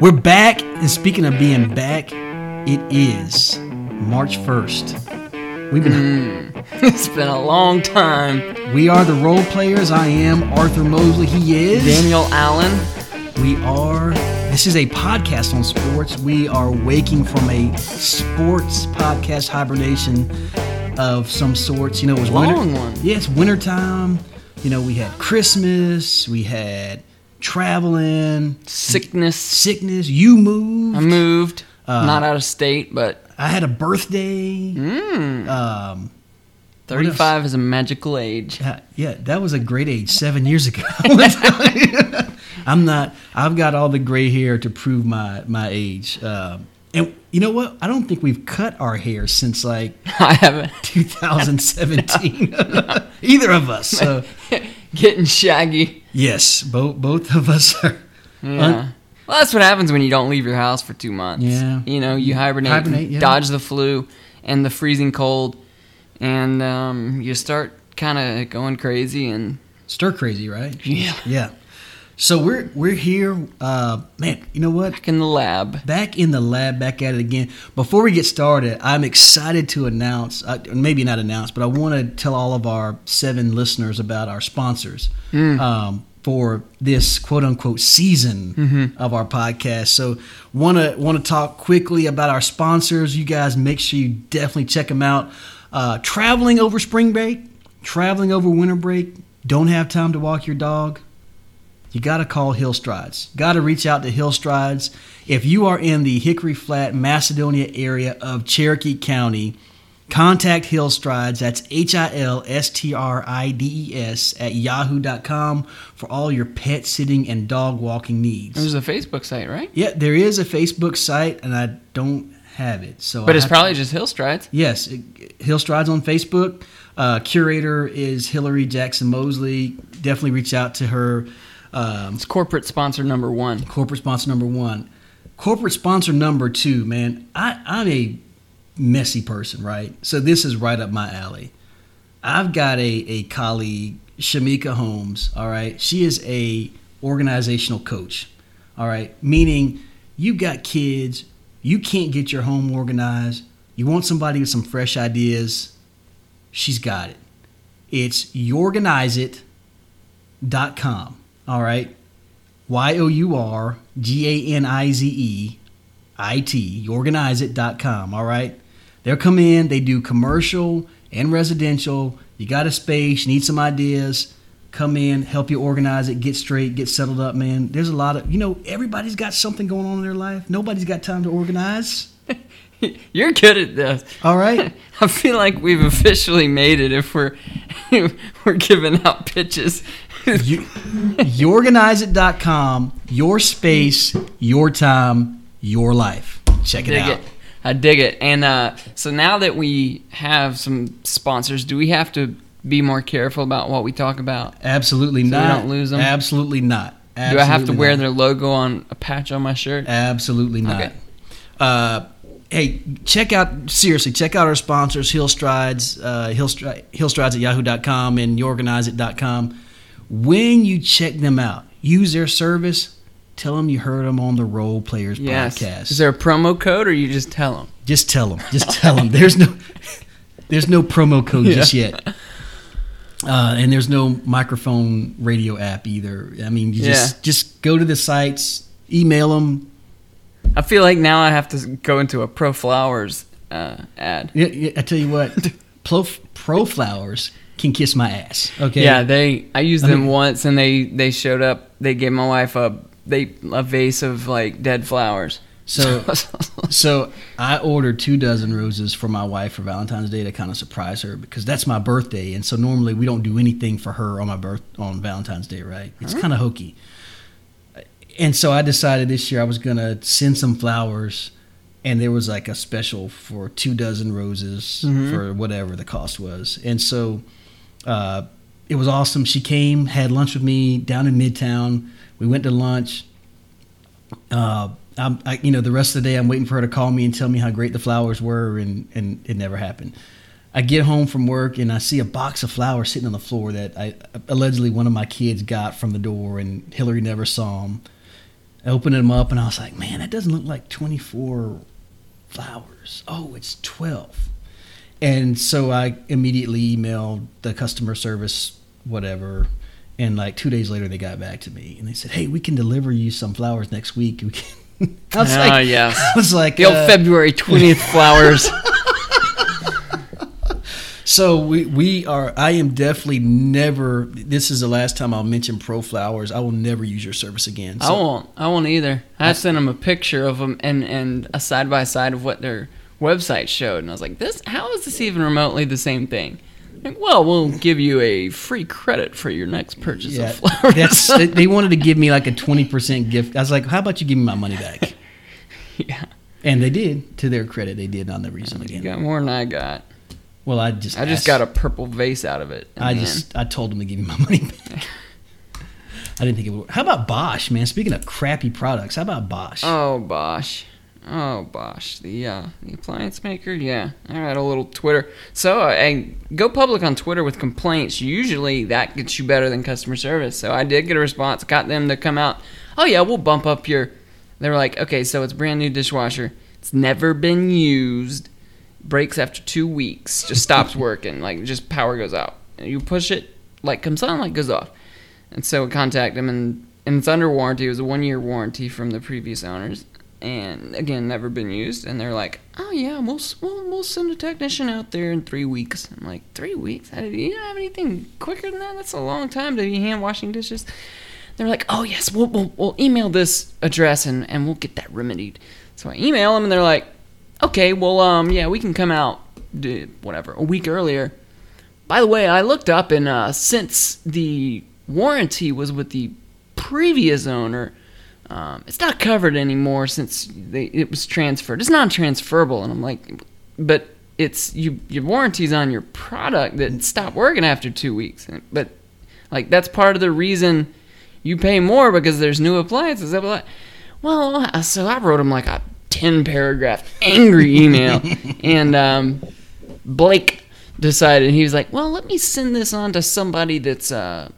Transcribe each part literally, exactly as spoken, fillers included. We're back, and speaking of being back, it is March first. We've been mm, it's been a long time. We are the role players. I am Arthur Mosley. He is Daniel Allen. We are. This is a podcast on sports. We are waking from a sports podcast hibernation of some sorts. You know, it was long winter, one. Yeah, it's wintertime. You know, we had Christmas. We had traveling, sickness, sickness. You moved. I moved. Uh, Not out of state, but I had a birthday. Mm. Um, Thirty-five is a magical age. Uh, yeah, that was a great age seven years ago. I'm not. I've got all the gray hair to prove my my age. Uh, and you know what? I don't think we've cut our hair since like I haven't twenty seventeen. No, no. Either of us. So getting shaggy. Yes, both both of us are. Yeah. Un- Well, that's what happens when you don't leave your house for two months. Yeah. You know, you hibernate, hibernate yeah. dodge the flu and the freezing cold, and um, you start kind of going crazy and stir crazy, right? Yeah. Yeah. So we're we're here, uh, man. You know what? Back in the lab. Back in the lab. Back at it again. Before we get started, I'm excited to announce, uh, maybe not announce, but I want to tell all of our seven listeners about our sponsors. Mm. Um, for this quote-unquote season mm-hmm. of our podcast. So want to want to talk quickly about our sponsors. You guys, make sure you definitely check them out. Uh, traveling over spring break, traveling over winter break, don't have time to walk your dog, you got to call Hillstrides. Got to reach out to Hillstrides. If you are in the Hickory Flat, Macedonia area of Cherokee County, contact Hillstrides, that's H I L S T R I D E S, at yahoo dot com for all your pet sitting and dog walking needs. There's a Facebook site, right? Yeah, there is a Facebook site, and I don't have it. So, But I it's probably to, just Hillstrides. Yes, it, Hillstrides on Facebook. Uh, curator is Hillary Jackson Mosley. Definitely reach out to her. Um, it's corporate sponsor number one. Corporate sponsor number one. Corporate sponsor number two, man. I, I'm a... messy person, right? So this is right up my alley. I've got a, a colleague, Shamika Holmes, all right? She is a organizational coach, all right? Meaning you've got kids, you can't get your home organized, you want somebody with some fresh ideas, she's got it. It's your organize it dot com, all right? Y O U R G A N I Z E I T, your organize it dot com, all right? They'll come in. They do commercial and residential. You got a space. You need some ideas. Come in. Help you organize it. Get straight. Get settled up, man. There's a lot of, you know, everybody's got something going on in their life. Nobody's got time to organize. You're good at this. All right. I feel like we've officially made it if we're if we're giving out pitches. you, your organize it dot com, your space, your time, your life. Check it out. I dig it. And uh, so now that we have some sponsors, do we have to be more careful about what we talk about? Absolutely not. So we don't lose them? Absolutely not. Absolutely do I have to wear not. their logo on a patch on my shirt? Absolutely not. Okay. Uh, hey, check out, seriously, check out our sponsors, Hillstrides, uh, Hillstrides, Hillstrides at yahoo dot com and your organize it dot com. When you check them out, use their service. Tell them you heard them on the Role Players yes. podcast. Is there a promo code, or you just tell them? Just tell them. Just tell them. There's no, there's no promo code yeah. just yet, uh, and there's no microphone radio app either. I mean, you yeah. just just go to the sites, email them. I feel like now I have to go into a Pro Flowers uh, ad. Yeah, yeah, I tell you what, Pro, Pro Flowers can kiss my ass. Okay. Yeah, they. I used I them mean, once, and they they showed up. They gave my wife a. They a vase of like dead flowers. So, so I ordered two dozen roses for my wife for Valentine's Day to kind of surprise her, because that's my birthday, and so normally we don't do anything for her on my birth on Valentine's Day, right? It's huh? kind of hokey. And so I decided this year I was gonna send some flowers, and there was like a special for two dozen roses mm-hmm. for whatever the cost was, and so uh, it was awesome. She came, had lunch with me down in Midtown. We went to lunch. Uh, I'm, I, you know, the rest of the day, I'm waiting for her to call me and tell me how great the flowers were, and, and it never happened. I get home from work, and I see a box of flowers sitting on the floor that I allegedly one of my kids got from the door, and Hillary never saw them. I opened them up, and I was like, man, that doesn't look like twenty-four flowers. Oh, it's twelve. And so I immediately emailed the customer service, whatever, and like two days later they got back to me, and they said, hey, we can deliver you some flowers next week. We can. I was, uh, like, yeah. I was like, the old uh, February twentieth flowers. So we, we are, I am definitely never, this is the last time I'll mention Pro Flowers. I will never use your service again. So. I won't. I won't either. I sent them a picture of them and, and a side-by-side of what their website showed. And I was like, this, how is this even remotely the same thing? Like, well, we'll give you a free credit for your next purchase yeah, of flowers. That's, they wanted to give me like a twenty percent gift. I was like, how about you give me my money back? Yeah. And they did. To their credit, they did on the reason again. You got more than I got. Well, I just I asked. just got a purple vase out of it. I man. just I told them to give me my money back. I didn't think it would work. How about Bosch, man? Speaking of crappy products, how about Bosch? Oh, Bosch. Oh, Bosch. The uh, the appliance maker? Yeah. I had a little Twitter. So uh, I go public on Twitter with complaints. Usually that gets you better than customer service. So I did get a response. Got them to come out. Oh, yeah, we'll bump up your... They were like, okay, so it's a brand new dishwasher. It's never been used. Breaks after two weeks, just stops working, like just power goes out. And you push it, light comes on, light goes off. And so we contact them, and, and it's under warranty. It was a one-year warranty from the previous owners, and again, never been used. And they're like, "Oh yeah, we'll we'll, we'll send a technician out there in three weeks." I'm like, three weeks? You don't have anything quicker than that? That's a long time to be hand washing dishes. They're like, "Oh yes, we'll we'll, we'll email this address, and, and we'll get that remedied." So I email them, and they're like, okay, well, um, yeah, we can come out, whatever, a week earlier. By the way, I looked up, and uh, since the warranty was with the previous owner, um, it's not covered anymore since they, it was transferred. It's not transferable, and I'm like, but it's you, your warranty's on your product that stopped working after two weeks. But like that's part of the reason you pay more because there's new appliances. Well, so I wrote them like a ten paragraph angry email, and um, Blake decided, he was like, well, let me send this on to somebody that's uh,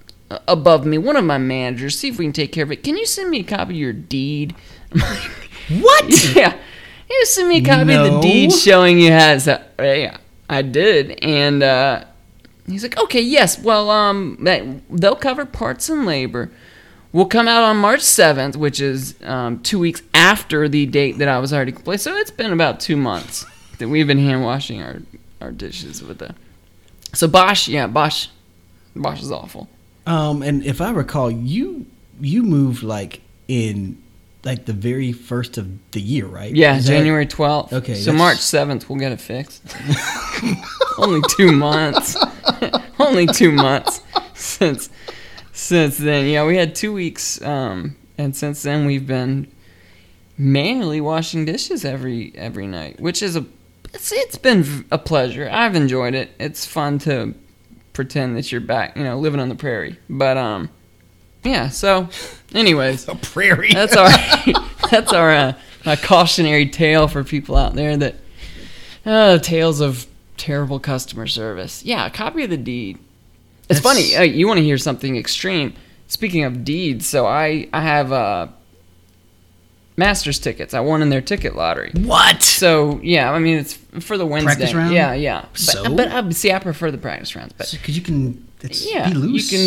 above me, one of my managers, see if we can take care of it. Can you send me a copy of your deed? I'm like, what? Yeah. You send me a copy no. of the deed showing you how it's, uh, yeah, I did, and uh, he's like, okay, yes, well, um, they'll cover parts and labor. We'll come out on March seventh, which is um, two weeks after the date that I was already placed. So it's been about two months that we've been hand washing our, our dishes with the. So Bosch, yeah, Bosch, Bosch is awful. Um, and if I recall, you you moved like in like the very first of the year, right? Yeah, is January twelfth. Okay, so that's... March seventh, we'll get it fixed. Only two months. Only two months since. Since then, yeah, we had two weeks, um, and since then we've been manually washing dishes every every night, which is a it's, it's been a pleasure. I've enjoyed it. It's fun to pretend that you're back, you know, living on the prairie. But um, yeah. So, anyways, the prairie. That's our that's our uh, my cautionary tale for people out there that uh, tales of terrible customer service. Yeah, a copy of the deed. It's That's... funny. You want to hear something extreme? Speaking of deeds, so I I have uh, Masters tickets. I won in their ticket lottery. What? So yeah, I mean it's for the Wednesday. Practice round? Yeah, yeah. But, so, but uh, see, I prefer the practice rounds. But because so, you can, it's, yeah, be loose. You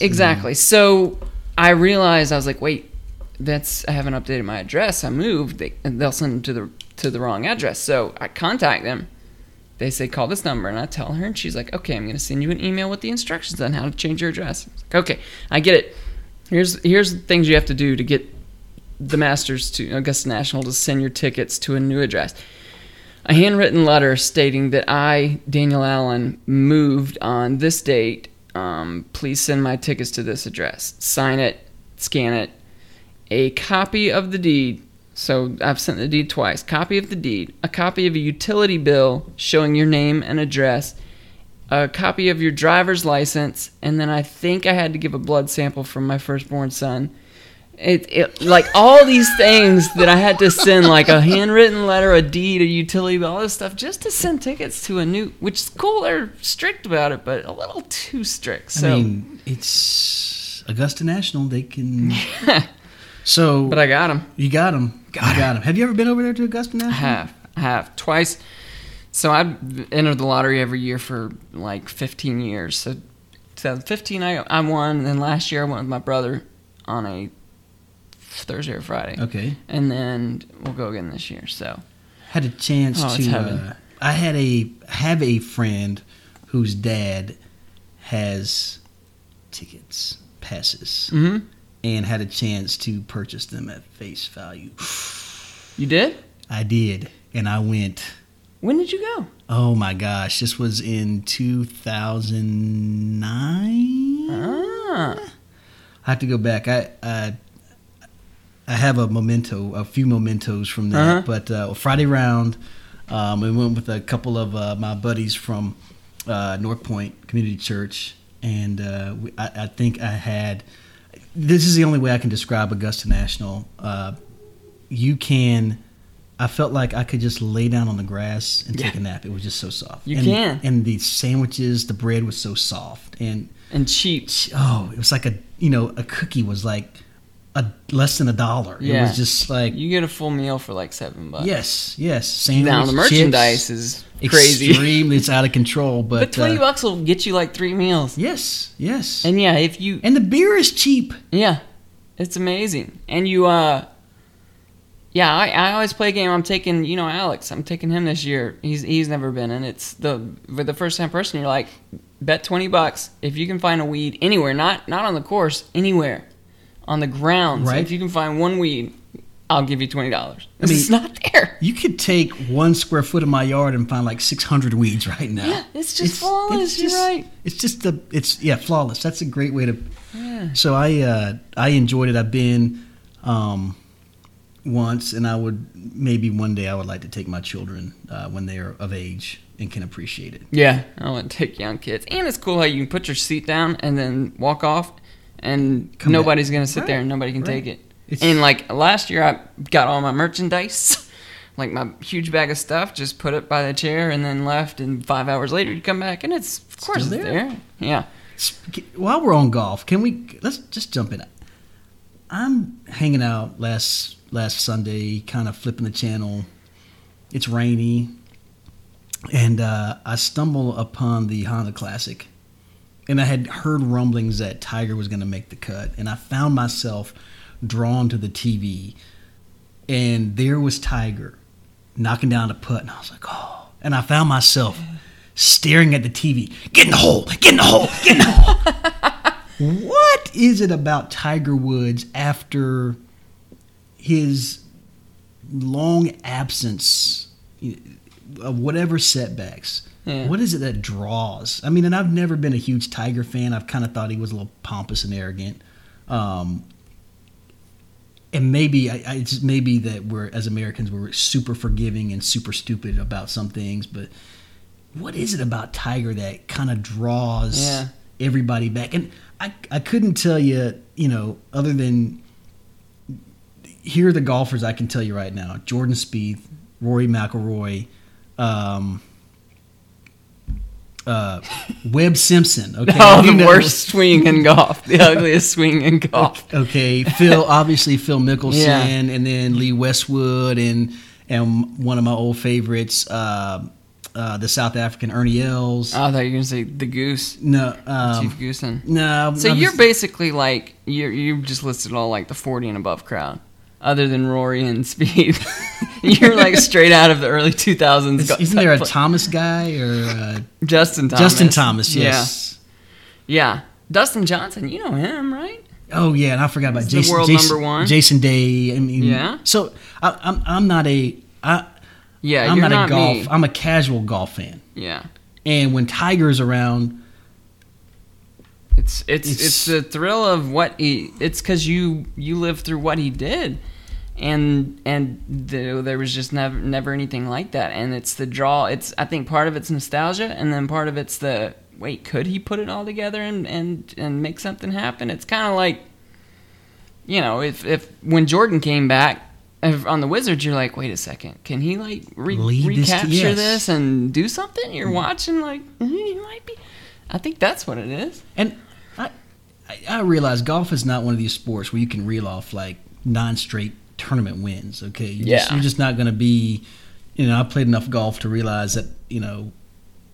can exactly. So I realized I was like, wait, that's I haven't updated my address. I moved. They, they'll send them to the to the wrong address. So I contact them. They say, call this number, and I tell her, and she's like, okay, I'm going to send you an email with the instructions on how to change your address. Like, okay, I get it. Here's here's the things you have to do to get the Masters to Augusta National to send your tickets to a new address. A handwritten letter stating that I, Daniel Allen, moved on this date. Um, please send my tickets to this address. Sign it, scan it. A copy of the deed. So I've sent the deed twice. Copy of the deed, a copy of a utility bill showing your name and address, a copy of your driver's license, and then I think I had to give a blood sample from my firstborn son. It, it like all these things that I had to send, like a handwritten letter, a deed, a utility bill, all this stuff, just to send tickets to a new, which is cool. They're strict about it, but a little too strict. So I mean, it's Augusta National. They can. So, but I got him. You got him. Got, you got him. Have you ever been over there to Augusta National? I have. I have. Twice. So I've entered the lottery every year for like fifteen years. So twenty fifteen, I, I won. And then last year, I went with my brother on a Thursday or Friday. Okay. And then we'll go again this year. So had a chance oh, to. Uh, I had a have a friend whose dad has tickets, passes, mm-hmm. and had a chance to purchase them at face value. You did? I did, and I went. When did you go? Oh my gosh, this was in two thousand nine. Ah. I have to go back. I I, I have a memento, a few mementos from that. Uh-huh. But uh, Friday round, um, we went with a couple of uh, my buddies from uh, North Point Community Church, and uh, we, I, I think I had. This is the only way I can describe Augusta National. Uh, you can. I felt like I could just lay down on the grass and take yeah. a nap. It was just so soft. You and, can. And the sandwiches, the bread was so soft. And and cheap. Oh, it was like a, you know, a cookie was like a less than a dollar. Yeah. It was just like. You get a full meal for like seven bucks. Yes, yes. Sandwiches, now the merchandise chips, is crazy. Extremely, it's out of control. But, but twenty uh, bucks will get you like three meals. Yes, yes. And yeah, if you. And the beer is cheap. Yeah, it's amazing. And you, uh. Yeah, I, I always play a game. I'm taking, you know, Alex. I'm taking him this year. He's he's never been, and it's the for the first time person. You're like, bet twenty bucks if you can find a weed anywhere, not not on the course, anywhere, on the ground. Right. So if you can find one weed, I'll give you twenty dollars. I mean, it's not there. You could take one square foot of my yard and find like six hundred weeds right now. Yeah, it's just it's, flawless. It's just, you're right. It's just the it's yeah flawless. That's a great way to. Yeah. So I uh, I enjoyed it. I've been. Um, Once, and I would maybe one day I would like to take my children uh, when they are of age and can appreciate it. Yeah, I want to take young kids, and it's cool how you can put your seat down and then walk off, and Come nobody's going to sit right. there and nobody can right. take it. It's, and like last year, I got all my merchandise, like my huge bag of stuff, just put it by the chair and then left. And five hours later, you come back, and it's of course it's there. there. Yeah. While we're on golf, can we let's just jump in? I'm hanging out last. Last Sunday, kind of flipping the channel. It's rainy. And uh, I stumble upon the Honda Classic. And I had heard rumblings that Tiger was going to make the cut. And I found myself drawn to the T V. And there was Tiger knocking down a putt. And I was like, oh. And I found myself staring at the T V. Get in the hole! Get in the hole! Get in the hole! What is it about Tiger Woods after his long absence of whatever setbacks, yeah. what is it that draws? I mean, and I've never been a huge Tiger fan. I've kind of thought he was a little pompous and arrogant. Um, and maybe I, I, it's maybe that we're, as Americans, we're super forgiving and super stupid about some things. But what is it about Tiger that kind of draws yeah. everybody back? And I, I couldn't tell you, you know, other than... Here are the golfers I can tell you right now: Jordan Spieth, Rory McIlroy, um, uh, Webb Simpson. Okay, oh, the know. worst swing in golf, the ugliest swing in golf. Okay, Phil, obviously Phil Mickelson, yeah. and then Lee Westwood, and and one of my old favorites, uh, uh, the South African Ernie Els. Oh, I thought you were gonna say the Goose. No, um, Chief Goosen. No. So I'm you're just, basically like you you just listed all like the forty and above crowd. Other than Rory and Speed, you're like straight out of the early two thousands. Isn't go- there a play. Thomas guy or a Justin Thomas? Justin Thomas, yes. Yeah. yeah. Dustin Johnson, you know him, right? Oh yeah, and I forgot about He's Jason. The world Jason, number one, Jason Day. I mean, yeah. So I, I'm I'm not a I. Yeah, I'm you're not, not a golf. Me. I'm a casual golf fan. Yeah. And when Tiger's around, it's it's it's, it's the thrill of what he. It's because you you live through what he did. And and the, there was just never never anything like that. And it's the draw. It's I think part of it's nostalgia, and then part of it's the wait, could he put it all together and, and, and make something happen? It's kind of like, you know, if, if when Jordan came back if, on the Wizards, you're like, wait a second, can he like re- recapture this, yes. this and do something? You're watching like he might be. I think that's what it is. And I I realize golf is not one of these sports where you can reel off like. non-straight tournament wins. Okay, you're, yeah. just, you're just not going to be. You know, I played enough golf to realize that, you know,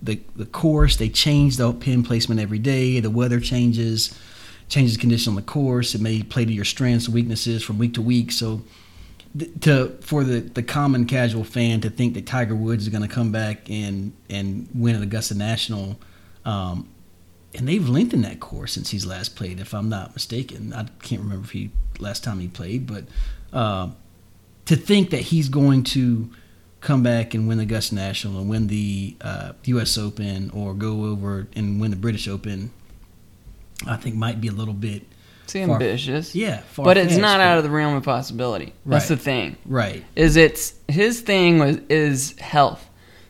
the the course, they change the pin placement every day. The weather changes, changes the condition on the course. It may play to your strengths and weaknesses from week to week. So, th- to for the, the common casual fan to think that Tiger Woods is going to come back and and win at Augusta National, um, and they've lengthened that course since he's last played, if I'm not mistaken. I can't remember if he last time he played, but uh, to think that he's going to come back and win the Augusta National and win the uh, U S Open or go over and win the British Open, I think might be a little bit... It's ambitious. Far, yeah. Far but it's not but, out of the realm of possibility. That's right. The thing. Right. Is it's... His thing was, is health.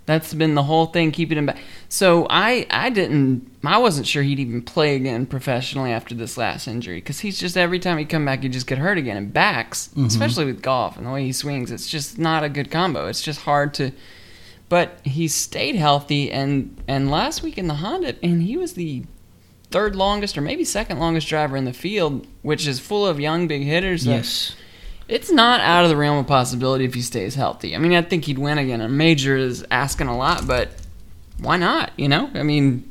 That's been the whole thing, keeping him back. So I, I didn't... I wasn't sure he'd even play again professionally after this last injury, because he's just, every time he'd come back, he'd just get hurt again. And backs, mm-hmm. especially with golf and the way he swings, it's just not a good combo. It's just hard to... But he stayed healthy, and, and last week in the Honda, and he was the third longest or maybe second longest driver in the field, which is full of young big hitters. Yes. It's not out of the realm of possibility if he stays healthy. I mean, I think he'd win again. A major is asking a lot, but why not, you know? I mean...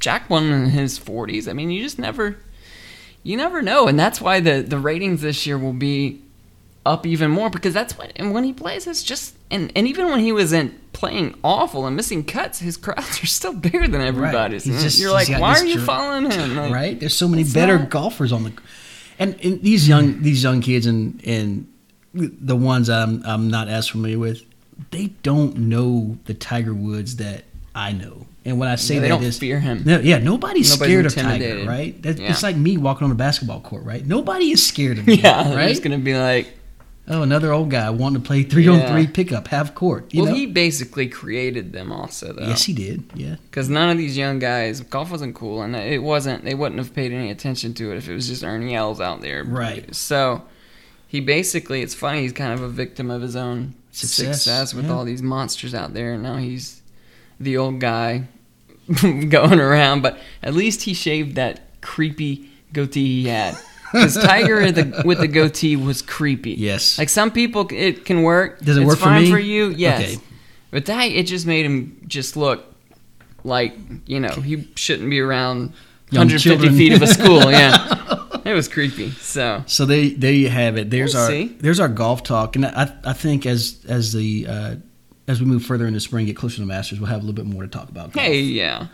Jack won in his forties. I mean, you just never, you never know, and that's why the, the ratings this year will be up even more, because that's what. And when he plays, it's just, and, and even when he was in playing awful and missing cuts, his crowds are still bigger than everybody's. Right. He's just, you're like, why are you jerk. following him? Like, right? There's so many better not... golfers on the, and, and these young these young kids and and the ones I'm I'm not as familiar with, they don't know the Tiger Woods that I know. And when I say yeah, they that, they don't fear him. No, yeah, nobody's, nobody's scared of Tiger, right? That, yeah. It's like me walking on a basketball court, right? Nobody is scared of me, yeah, right? It's going to be like... Oh, another old guy wanting to play three on three pickup, half court. You well, know? He basically created them also, though. Yes, he did, yeah. Because none of these young guys... Golf wasn't cool, and it wasn't... They wouldn't have paid any attention to it if it was just Ernie Els out there. Right. So, he basically... It's funny, he's kind of a victim of his own success, success with yeah. all these monsters out there, and now he's the old guy... going around, but at least he shaved that creepy goatee he had. Because Tiger with the, with the goatee was creepy. Yes. Like some people, it can work. Does it it's work for me? It's fine for you. Yes. Okay. But that, it just made him just look like, you know, he shouldn't be around young one hundred fifty children. Feet of a school. Yeah. It was creepy. So so there, there you have it. There's we'll our see. There's our golf talk. And I I think as, as the... Uh, As we move further into spring, get closer to the Masters, we'll have a little bit more to talk about golf. Hey, yeah.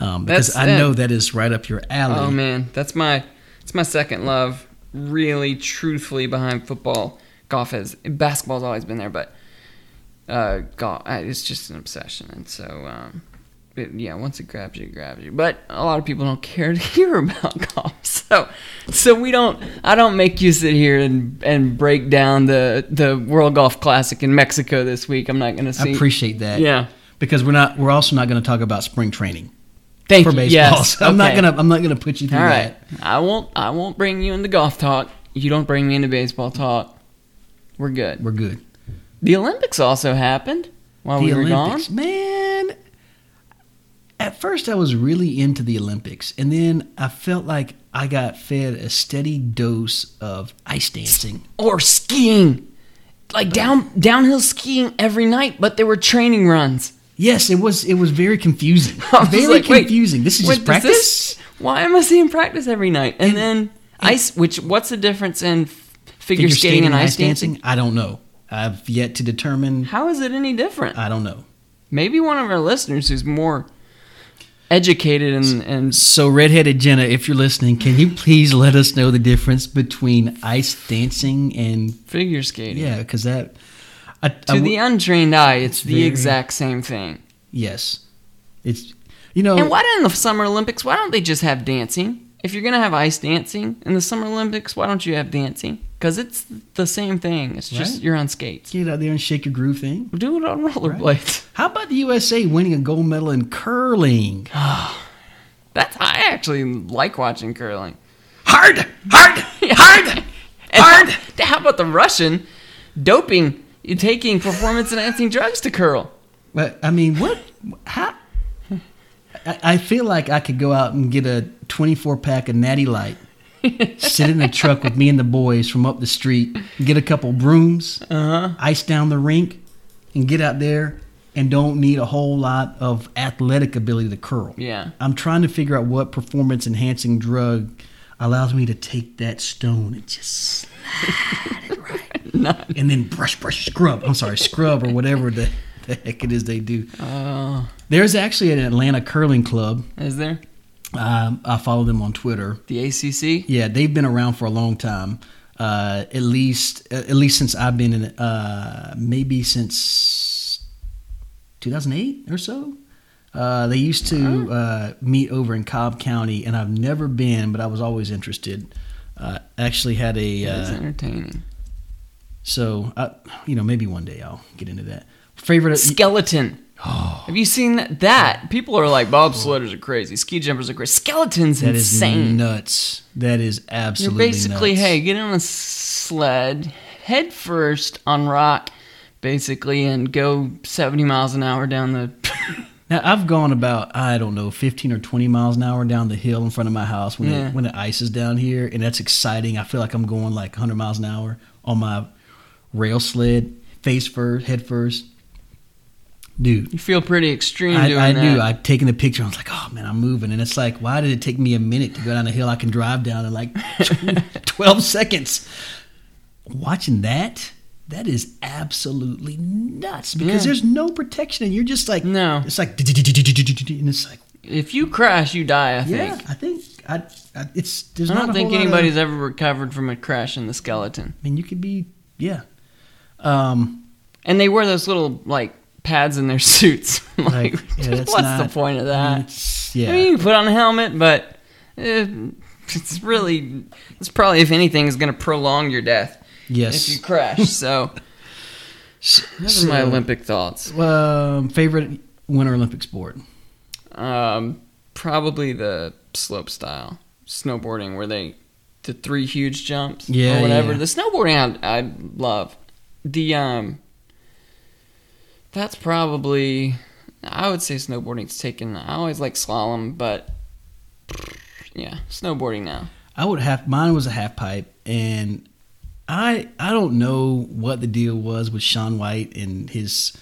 Um, because that's, I that, know that is right up your alley. Oh, man. That's my that's my second love, really, truthfully, behind football. Golf has – basketball's always been there, but uh, golf, it's just an obsession. And so, um, it, yeah, once it grabs you, it grabs you. But a lot of people don't care to hear about golf. So so we don't – I don't make you sit here and, and break down the, the World Golf Classic in Mexico this week. I'm not going to see – I appreciate that. Yeah. Because we're not – we're also not going to talk about spring training. Thank for you. Baseball. Yes. So I'm okay. not going to I'm not going to put you through All right. that. I won't I won't bring you into golf talk. You don't bring me into baseball talk. We're good. We're good. The Olympics also happened while the we were Olympics, gone. Man. At first I was really into the Olympics, and then I felt like I got fed a steady dose of ice dancing. Or skiing. Like down downhill skiing every night, but there were training runs. Yes, it was it was very confusing. Was very like, confusing. Wait, this is wait, just practice? This, why am I seeing practice every night? And, and then and ice, which what's the difference in figure, figure skating, skating and ice dancing? dancing? I don't know. I've yet to determine. How is it any different? I don't know. Maybe one of our listeners who's more... educated and, and so redheaded Jenna, if you're listening, can you please let us know the difference between ice dancing and figure skating? Yeah, because that I, to I w- the untrained eye, it's, it's the very, exact same thing. Yes, it's you know. And why don't the Summer Olympics? Why don't they just have dancing? If you're gonna have ice dancing in the Summer Olympics, why don't you have dancing? Because it's the same thing. It's just right? You're on skates. Get out there and shake your groove thing. Do it on rollerblades. Right. How about the U S A winning a gold medal in curling? That's I actually like watching curling. Hard, hard, hard, hard. How, how about the Russian doping, taking performance-enhancing drugs to curl? But I mean, what? How? I, I feel like I could go out and get a twenty-four pack of Natty Light Sit in the truck with me and the boys from up the street, get a couple brooms, uh-huh. ice down the rink, and get out there and don't need a whole lot of athletic ability to curl. Yeah. I'm trying to figure out what performance-enhancing drug allows me to take that stone and just slide it right. Not... And then brush, brush, scrub. I'm sorry, scrub or whatever the, the heck it is they do. Uh... There's actually an Atlanta curling club. Is there? Um, I follow them on Twitter. The A C C? Yeah, they've been around for a long time. Uh, at least, at least since I've been in, uh, maybe since two thousand eight or so. Uh, they used to uh, meet over in Cobb County, and I've never been, but I was always interested. Uh, actually had a. Uh, That's entertaining. So, I, you know, maybe one day I'll get into that. Favorite skeleton. Oh. Have you seen that? People are like, bobsledders are crazy. Ski jumpers are crazy. Skeletons that insane. That is nuts. That is absolutely nuts. You're basically, nuts. hey, get on a sled, head first on rock, basically, and go seventy miles an hour down the... Now, I've gone about, I don't know, fifteen or twenty miles an hour down the hill in front of my house when, yeah. the, when the ice is down here, and that's exciting. I feel like I'm going like one hundred miles an hour on my rail sled, face first, head first. Dude, you feel pretty extreme I, doing I that. I do. I've taken the picture. I was like, oh, man, I'm moving. And it's like, why did it take me a minute to go down a hill I can drive down in like twelve seconds? Watching that, that is absolutely nuts because yeah. there's no protection. And you're just like, no. It's like, and it's like. If you crash, you die, I think. Yeah, I think. I, I, it's, there's I don't not think anybody's of, ever recovered from a crash in the skeleton. I mean, you could be, yeah. Um, And they wear those little, like, pads in their suits. like, like yeah, what's not, the point of that? Yeah. I mean, you can put on a helmet, but it, it's really, it's probably, if anything, is going to prolong your death. Yes. If you crash. So, so those are my Olympic thoughts. Um, favorite Winter Olympic sport? Um, probably the slope style snowboarding, where they the three huge jumps. Yeah, or whatever. Yeah. The snowboarding, I, I love. The um. That's probably, I would say snowboarding's taken. I always like slalom, but yeah, snowboarding now. I would have, mine was a half pipe, and I I don't know what the deal was with Sean White and his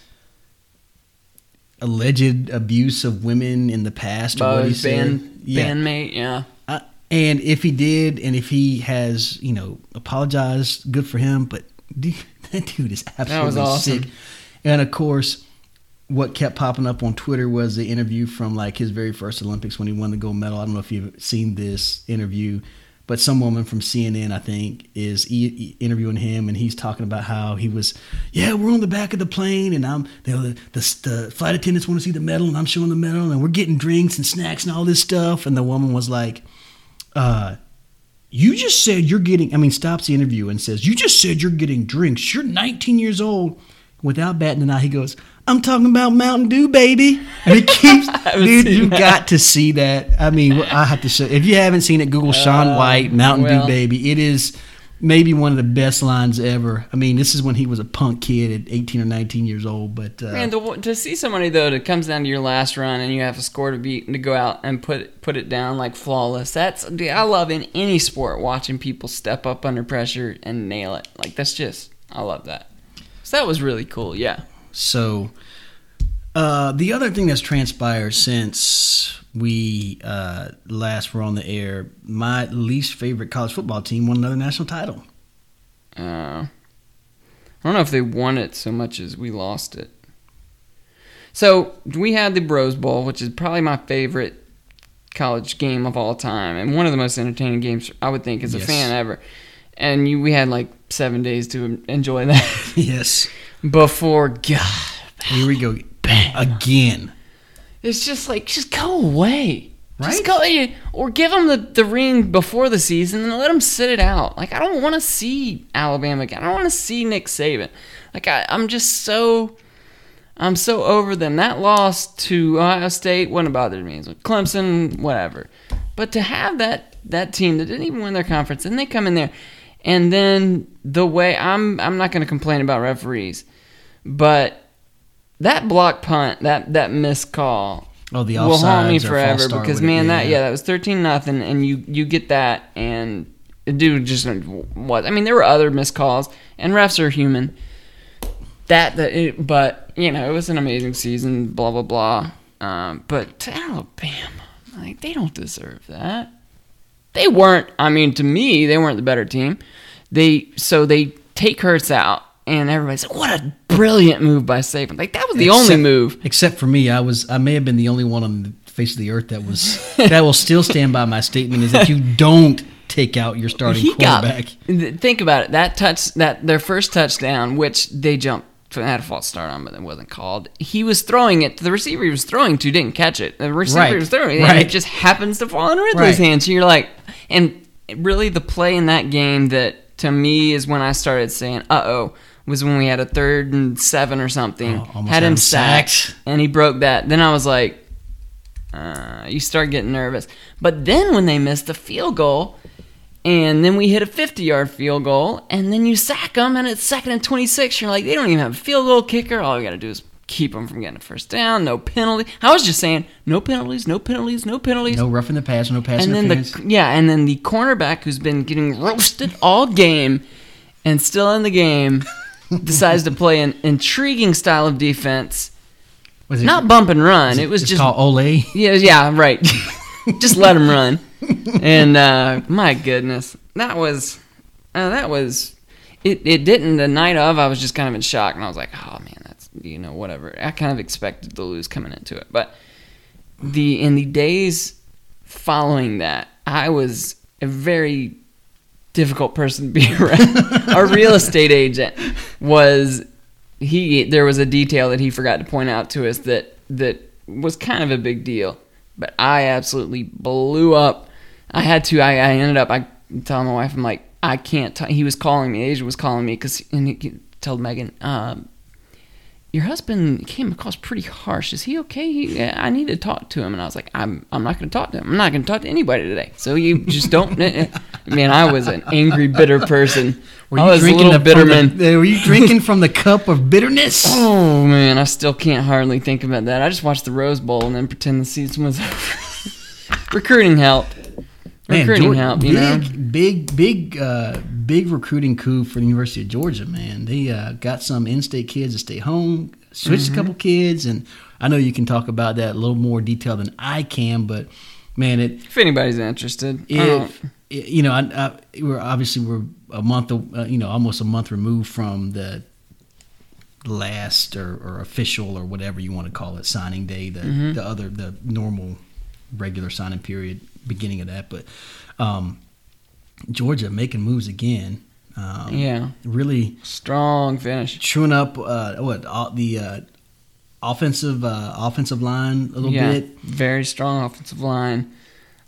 alleged abuse of women in the past. Or what he said. Band, yeah. Bandmate, yeah. I, and if he did, and if he has, you know, apologized, good for him, but dude, that dude is absolutely that was awesome. Sick. And, of course, what kept popping up on Twitter was the interview from, like, his very first Olympics when he won the gold medal. I don't know if you've seen this interview, but some woman from C N N, I think, is e- interviewing him, and he's talking about how he was, yeah, we're on the back of the plane, and I'm you know, the, the, the flight attendants want to see the medal, and I'm showing the medal, and we're getting drinks and snacks and all this stuff. And the woman was like, uh, you just said you're getting – I mean, stops the interview and says, you just said you're getting drinks. You're nineteen years old. Without batting an eye, he goes, I'm talking about Mountain Dew, baby. And it keeps, dude, you that. got to see that. I mean, I have to show, if you haven't seen it, Google Sean White, Mountain well. Dew, baby. It is maybe one of the best lines ever. I mean, this is when he was a punk kid at eighteen or nineteen years old. But uh, Man, to, to see somebody, though, that comes down to your last run and you have a score to beat and to go out and put, put it down like flawless. That's, dude, I love in any sport watching people step up under pressure and nail it. Like, that's just, I love that. That was really cool, yeah. So, uh, the other thing that's transpired since we uh, last were on the air, my least favorite college football team won another national title. Uh, I don't know if they won it so much as we lost it. So, we had the Rose Bowl, which is probably my favorite college game of all time, and one of the most entertaining games I would think as a yes. fan ever. And you, we had like seven days to enjoy that. Yes. Before, God. Here we go. Bang. Again. It's just like, just go away. Right? Just go, or give them the, the ring before the season and let them sit it out. Like, I don't want to see Alabama again. I don't want to see Nick Saban. Like, I, I'm just so, I'm so over them. That loss to Ohio State wouldn't bother me. It was like Clemson, whatever. But to have that, that team that didn't even win their conference, and they come in there. And then the way I'm I'm not going to complain about referees, but that block punt, that that missed call Oh, the offsides will haunt me forever because, man, be, that yeah. yeah, that was thirteen nothing, and you you get that, and dude, just what? I mean, there were other missed calls, and refs are human. That, that it, but you know, it was an amazing season. Blah blah blah. Um, but to Alabama, like, they don't deserve that. They weren't. I mean, to me, they weren't the better team. They so they take Hurts out, and everybody's like, "What a brilliant move by Saban!" Like, that was the except, only move. Except for me, I was I may have been the only one on the face of the earth that was that will still stand by my statement is that you don't take out your starting he quarterback. Got, think about it. That touch that their first touchdown, which they jumped. Had a false start on, but it wasn't called. He was throwing it. The receiver he was throwing to didn't catch it. The receiver right. was throwing it. Right. And it just happens to fall in Ridley's right. hands. So you're like, and really the play in that game that to me is when I started saying, uh-oh, was when we had a third and seven or something. Oh, almost had him sacked. sacked. And he broke that. Then I was like, uh, you start getting nervous. But then when they missed the field goal, and then we hit a fifty-yard field goal, and then you sack them, and it's second and twenty-six. You're like, they don't even have a field goal kicker. All we got to do is keep them from getting a first down. No penalty. I was just saying, no penalties, no penalties, no penalties. No roughing the pass, no pass and interference. Then the, yeah, and then the cornerback who's been getting roasted all game and still in the game decides to play an intriguing style of defense. Was it, Not bump and run. It, it was just called Ole. Yeah, yeah, right. Just let him run. And uh, my goodness, that was uh, that was it. It didn't the night of. I was just kind of in shock, and I was like, "Oh man, that's you know whatever." I kind of expected to lose coming into it, but the in the days following that, I was a very difficult person to be around. Our real estate agent was he. There was a detail that he forgot to point out to us that that was kind of a big deal, but I absolutely blew up. I had to, I, I ended up, I tell my wife, I'm like, I can't, t-. he was calling me, the agent was calling me, because and he told Megan, um, your husband came across pretty harsh, is he okay? He, I need to talk to him, and I was like, I'm I'm not going to talk to him, I'm not going to talk to anybody today, so you just don't, man, I was an angry, bitter person. Were you I was drinking a little bitter man. The, were you drinking from the cup of bitterness? Oh, man, I still can't hardly think about that. I just watched the Rose Bowl and then pretend the season was over. Recruiting help. Man, recruiting Georgia, help, you big, know? Big, big, uh, big recruiting coup for the University of Georgia, man. They uh, got some in-state kids to stay home, switched mm-hmm. a couple kids, and I know you can talk about that in a little more detail than I can, but, man, it... If anybody's interested. If, it, you know, I, I, we're obviously we're a month, uh, you know, almost a month removed from the last or, or official or whatever you want to call it, signing day, the, mm-hmm. the other, the normal regular signing period. Beginning of that, but um, Georgia making moves again. Um, yeah, really strong finish. Chewing up uh, what all, the uh, offensive uh, offensive line a little yeah, bit. Very strong offensive line.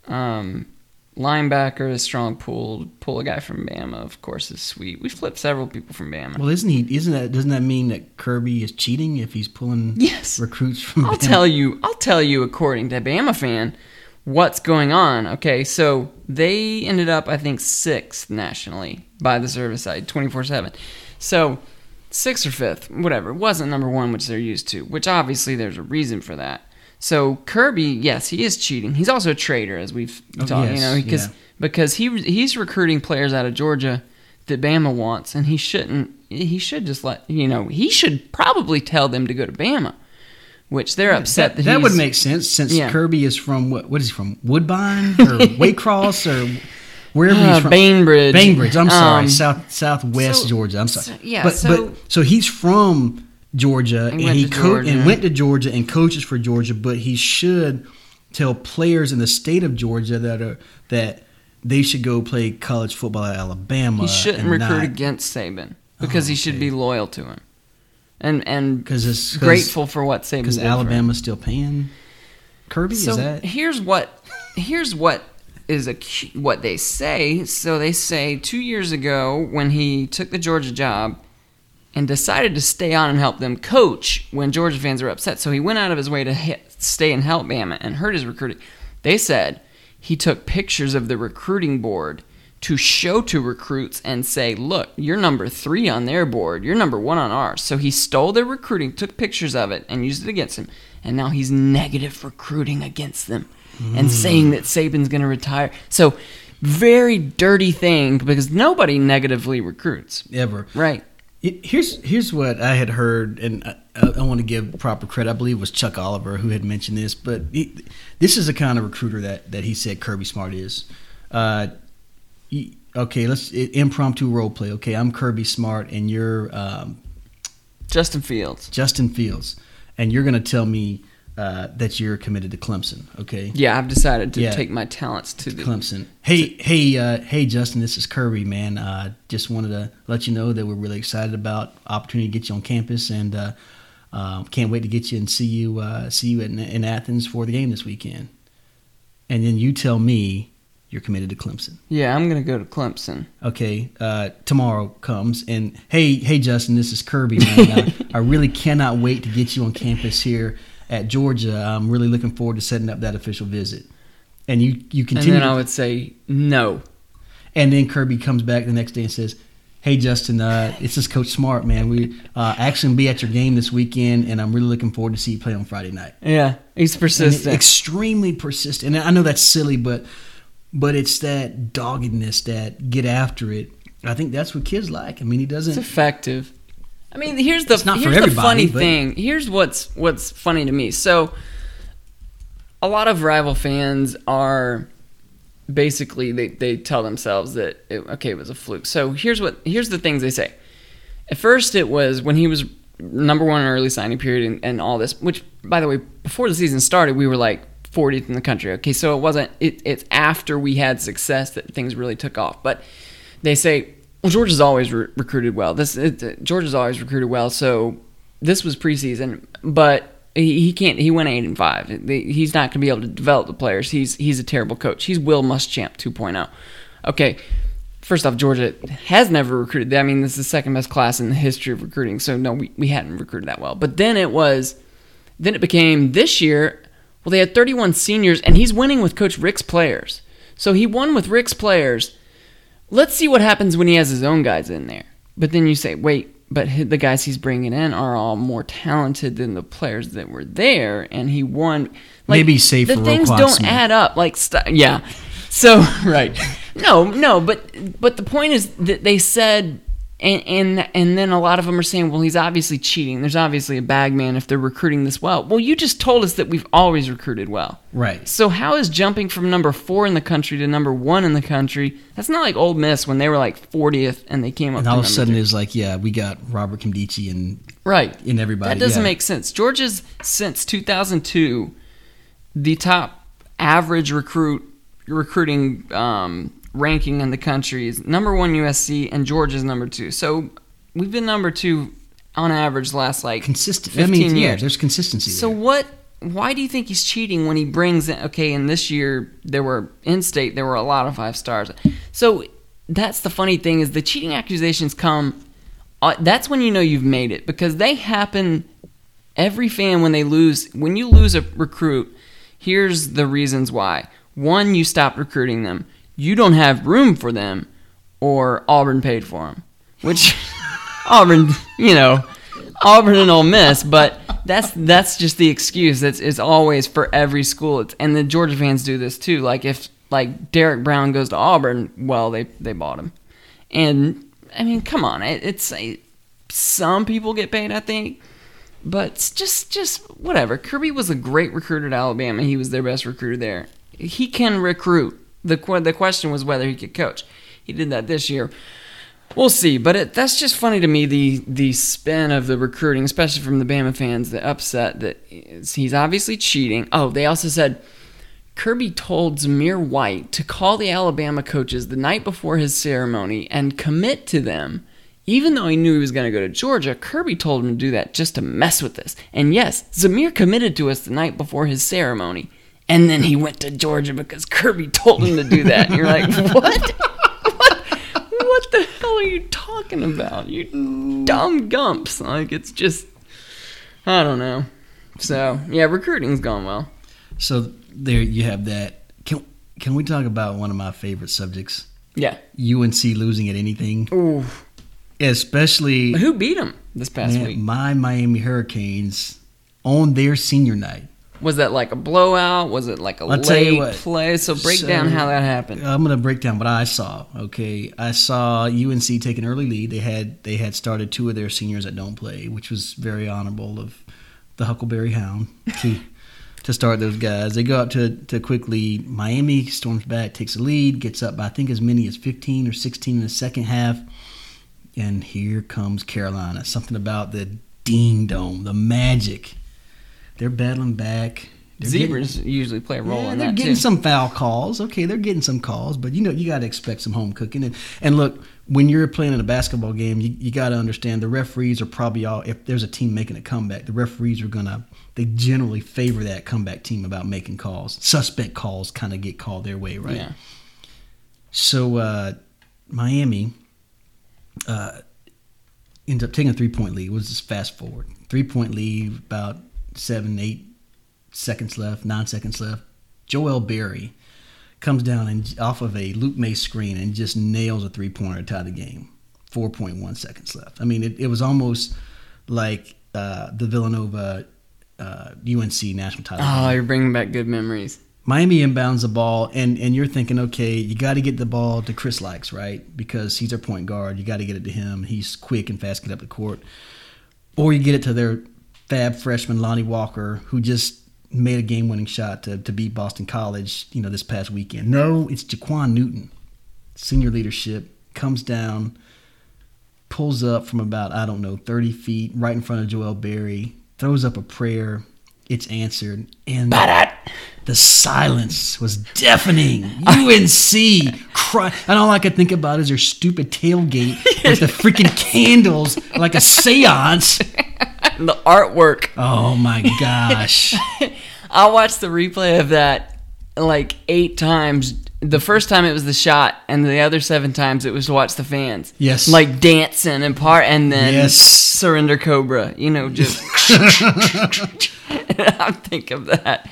Um, linebacker is strong. Pull pull a guy from Bama, of course, is sweet. We flipped several people from Bama. Well, isn't he? Isn't that? Doesn't that mean that Kirby is cheating if he's pulling yes. recruits from? I'll Bama? tell you. I'll tell you. According to Bama fan. What's going on? Okay, so they ended up, I think, sixth nationally by the service side, twenty-four seven. So sixth or fifth, whatever, wasn't number one, which they're used to, which obviously there's a reason for that. So Kirby, yes, he is cheating. He's also a traitor, as we've talked, oh, yes, you know, because, yeah. because he he's recruiting players out of Georgia that Bama wants, and he shouldn't, he should just let, you know, he should probably tell them to go to Bama. Which they're yeah, upset that, that he's... That would make sense since yeah. Kirby is from, what? what is he from, Woodbine or Waycross or wherever uh, he's from? Bainbridge. Bainbridge, I'm sorry, um, south southwest so, Georgia, I'm sorry. So, yeah, but, so... But, so he's from Georgia and, and he co- Georgia. and went to Georgia and coaches for Georgia, but he should tell players in the state of Georgia that are that they should go play college football at Alabama. He shouldn't recruit not, against Saban because oh, he should okay. be loyal to him. And and Cause it's, cause, grateful for what Saban did. Because Alabama's still paying Kirby. So is that here's what here's what is a what they say. So they say two years ago when he took the Georgia job and decided to stay on and help them coach when Georgia fans were upset. So he went out of his way to hit, stay and help Bama and hurt his recruiting. They said he took pictures of the recruiting board to show to recruits and say, look, you're number three on their board. You're number one on ours. So he stole their recruiting, took pictures of it, and used it against him. And now he's negative recruiting against them mm. and saying that Saban's going to retire. So very dirty thing because nobody negatively recruits. Ever. Right. It, here's here's what I had heard, and I, I want to give proper credit. I believe it was Chuck Oliver who had mentioned this, but he, this is the kind of recruiter that, that he said Kirby Smart is. Uh, he, okay, let's it, impromptu role play. Okay, I'm Kirby Smart, and you're um, Justin Fields. Justin Fields, and you're going to tell me uh, that you're committed to Clemson. Okay. Yeah, I've decided to yeah. take my talents to, to the, Clemson. Hey, to, hey, uh, hey, Justin, this is Kirby, man. Uh, just wanted to let you know that we're really excited about opportunity to get you on campus, and uh, uh, can't wait to get you and see you uh, see you in, in Athens for the game this weekend. And then you tell me. You're committed to Clemson. Yeah, I'm going to go to Clemson. Okay, uh, tomorrow comes, and hey, hey, Justin, this is Kirby, man. I, I really cannot wait to get you on campus here at Georgia. I'm really looking forward to setting up that official visit. And you, you continue. And then to, I would say no. And then Kirby comes back the next day and says, hey, Justin, uh, this is Coach Smart, man. We uh, actually will be at your game this weekend, and I'm really looking forward to see you play on Friday night. Yeah, he's persistent. Extremely persistent. And I know that's silly, but... But it's that doggedness, that get after it. I think that's what kids like. I mean, he doesn't. It's effective. I mean, here's the, here's the funny thing. Here's what's what's funny to me. So, a lot of rival fans are basically they, they tell themselves that it, okay, it was a fluke. So here's what here's the things they say. At first, it was when he was number one in early signing period and, and all this. Which, by the way, before the season started, we were like. fortieth in the country. Okay, so it wasn't, it, it's after we had success that things really took off. But they say, well, Georgia's always re- recruited well. This it, uh, Georgia's always recruited well, so this was preseason, but he, he can't, he went eight and five. He's not going to be able to develop the players. He's he's a terrible coach. He's Will Muschamp two point oh. Okay, first off, Georgia has never recruited. I mean, this is the second best class in the history of recruiting, so no, we, we hadn't recruited that well. But then it was, then it became this year, well, they had thirty-one seniors, and he's winning with Coach Rick's players. So he won with Rick's players. Let's see what happens when he has his own guys in there. But then you say, wait, but the guys he's bringing in are all more talented than the players that were there, and he won. Like, maybe safe for Roquan Smith. The things don't add up. Like, st- yeah. So right. No, no, but but the point is that they said. And, and and then a lot of them are saying, well, he's obviously cheating. There's obviously a bag man if they're recruiting this well. Well, you just told us that we've always recruited well. Right. So how is jumping from number four in the country to number one in the country, that's not like Ole Miss when they were like fortieth and they came up and to all of a sudden it's like, yeah, we got Robert Kimdichie and, right. and everybody. That doesn't yeah. make sense. Georgia's, since two thousand two, the top average recruit recruiting um ranking in the country is number one U S C and Georgia's number two. So we've been number two on average the last like consistent. fifteen I mean, years. Yeah, there's consistency there. So what? Why do you think he's cheating when he brings in? Okay, and this year there were in state there were a lot of five stars. So that's the funny thing is the cheating accusations come. Uh, that's when you know you've made it because they happen. Every fan when they lose when you lose a recruit, here's the reasons why. One, you stopped recruiting them. You don't have room for them, or Auburn paid for them. Which, Auburn, you know, Auburn and Ole Miss, but that's that's just the excuse. It's, it's always for every school. It's, and the Georgia fans do this too. Like if like Derek Brown goes to Auburn, well, they, they bought him. And, I mean, come on. It, it's it, some people get paid, I think. But it's just, just whatever. Kirby was a great recruiter at Alabama. He was their best recruiter there. He can recruit. The qu- the question was whether he could coach. He did that this year. We'll see. But it, that's just funny to me, the the spin of the recruiting, especially from the Bama fans, the upset that he's obviously cheating. Oh, they also said Kirby told Zamir White to call the Alabama coaches the night before his ceremony and commit to them. Even though he knew he was going to go to Georgia, Kirby told him to do that just to mess with us. And yes, Zamir committed to us the night before his ceremony. And then he went to Georgia because Kirby told him to do that. And you're like, what? What? What the hell are you talking about? You dumb gumps. Like, it's just, I don't know. So, yeah, recruiting's gone well. So, there you have that. Can, can we talk about one of my favorite subjects? Yeah. U N C losing at anything. Ooh. Especially. But who beat them this past man, week? My Miami Hurricanes on their senior night. Was that like a blowout? Was it like a I'll late what, play? So break so, down how that happened. I'm going to break down what I saw. Okay, I saw U N C take an early lead. They had they had started two of their seniors that don't play, which was very honorable of the Huckleberry Hound to, to start those guys. They go up to to quick lead. Miami storms back, takes a lead, gets up by I think as many as fifteen or sixteen in the second half. And here comes Carolina. Something about the Dean Dome, the magic. They're battling back. They're Zebras getting, usually play a role yeah, in that, too. They're getting some foul calls. Okay, they're getting some calls. But, you know, you got to expect some home cooking. And, and look, when you're playing in a basketball game, you, you got to understand the referees are probably all – if there's a team making a comeback, the referees are going to – they generally favor that comeback team about making calls. Suspect calls kind of get called their way, right? Yeah. So, uh, Miami uh, ends up taking a three-point lead. We'll just fast forward. Three-point lead about – Seven, eight seconds left, nine seconds left. Joel Berry comes down and off of a Luke May screen and just nails a three-pointer to tie the game. four point one seconds left. I mean, it, it was almost like uh, the Villanova uh, U N C national title. Oh, game. You're bringing back good memories. Miami inbounds the ball, and, and you're thinking, okay, you got to get the ball to Chris Likes, right? Because he's their point guard. You got to get it to him. He's quick and fast, get up the court. Or you get it to their fab freshman Lonnie Walker, who just made a game-winning shot to, to beat Boston College, you know, this past weekend. No, it's Jaquan Newton. Senior leadership comes down, pulls up from about, I don't know, thirty feet, right in front of Joel Berry, throws up a prayer. It's answered. And the silence was deafening. U N C cry. And all I could think about is their stupid tailgate with the freaking candles like a seance. The artwork. Oh my gosh. I watched the replay of that like eight times. The first time it was the shot, and the other seven times it was to watch the fans. Yes. Like dancing and part, and then yes. Surrender Cobra. You know, just. I think of that.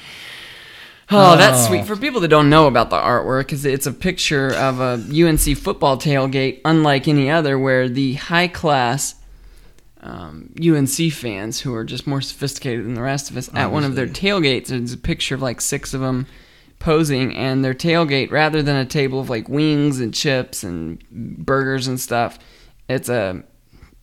Oh, that's sweet. For people that don't know about the artwork, because it's a picture of a U N C football tailgate, unlike any other, where the high class. Um, U N C fans who are just more sophisticated than the rest of us Obviously. At one of their tailgates. There's a picture of like six of them posing, and their tailgate, rather than a table of like wings and chips and burgers and stuff, it's a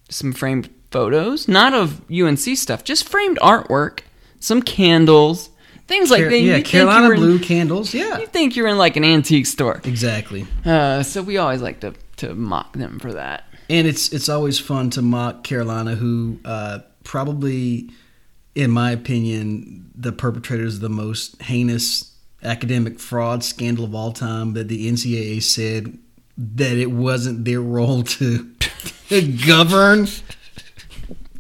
some framed photos, not of U N C stuff, just framed artwork, some candles, things Car- like that. Yeah, Carolina blue in, candles. Yeah, you think you're in like an antique store. Exactly. Uh, so we always like to to mock them for that. And it's it's always fun to mock Carolina, who uh, probably, in my opinion, the perpetrators of the most heinous academic fraud scandal of all time, that the N C double A said that it wasn't their role to, to govern.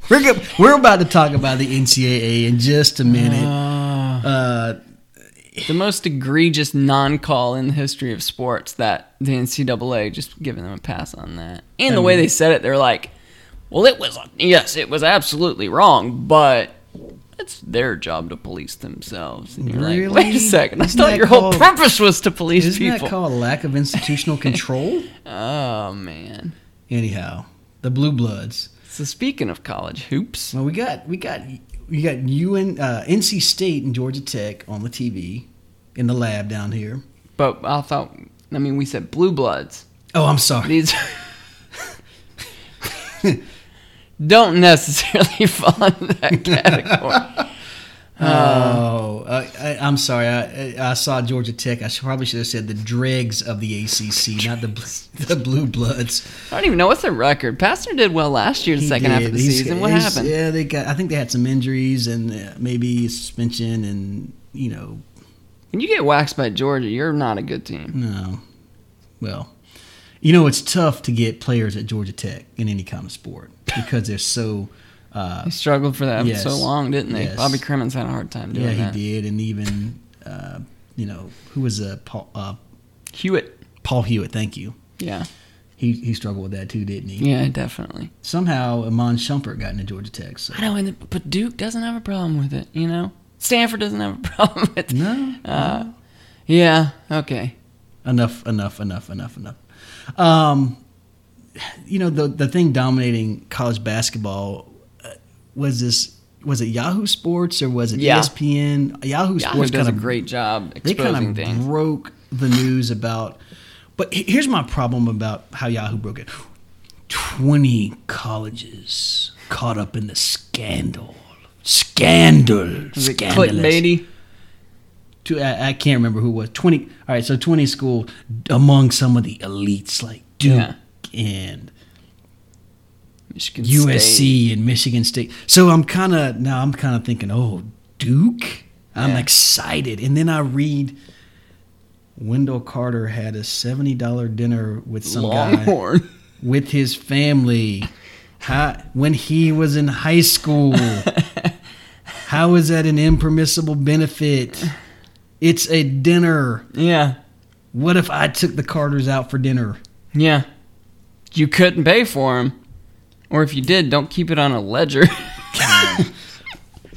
We're, go- we're about to talk about the N C double A in just a minute. Uh, uh, the most egregious non-call in the history of sports, that the N C double A just giving them a pass on that. And I the mean, way they said it, they're like, well, it was, yes, it was absolutely wrong, but it's their job to police themselves. And you're really? Like, wait a second, isn't I thought your called, whole purpose was to police isn't people. Isn't that called lack of institutional control? Oh, man. Anyhow, the Blue Bloods. So speaking of college hoops. Well, we got, we got... You got U N, uh, N C State and Georgia Tech on the T V in the lab down here. But I thought, I mean, we said Blue Bloods. Oh, I'm sorry. These don't necessarily fall into that category. Oh, uh, I, I'm sorry. I, I saw Georgia Tech. I should, probably should have said the dregs of the A C C, not the the Blue Bloods. I don't even know what's their record. Pastner did well last year, the he second did. half of the he's, season. What happened? Yeah, they got. I think they had some injuries and maybe suspension, and you know, when you get waxed by Georgia, you're not a good team. No. Well, you know, it's tough to get players at Georgia Tech in any kind of sport because they're so. Uh, they struggled for that yes, for so long, didn't they? Yes. Bobby Crimmins had a hard time doing that. Yeah, he that. did. And even, uh, you know, who was uh, Paul? Uh, Hewitt. Paul Hewitt, thank you. Yeah. He he struggled with that too, didn't he? Yeah, definitely. Somehow, Iman Shumpert got into Georgia Tech. So. I know, and the, but Duke doesn't have a problem with it, you know? Stanford doesn't have a problem with it. No. Uh, no. Yeah, okay. Enough, enough, enough, enough, enough. Um, you know, the the thing dominating college basketball was this. Was it Yahoo Sports or was it yeah. E S P N? Yahoo Sports Yahoo does kind of a great job exposing things. They kind of broke the news about. But here's my problem about how Yahoo broke it. Twenty colleges caught up in the scandal. Scandal. Was it clickbaity? I, I can't remember who it was. Twenty. All right, so twenty schools among some of the elites like Duke yeah. and Michigan U S C State. And Michigan State. So I'm kind of now I'm kind of thinking, oh, Duke. I'm yeah. excited, and then I read Wendell Carter had a seventy dollar dinner with some Longhorn. guy with his family how, when he was in high school. How is that an impermissible benefit? It's a dinner. Yeah. What if I took the Carters out for dinner? Yeah. You couldn't pay for them. Or if you did, don't keep it on a ledger.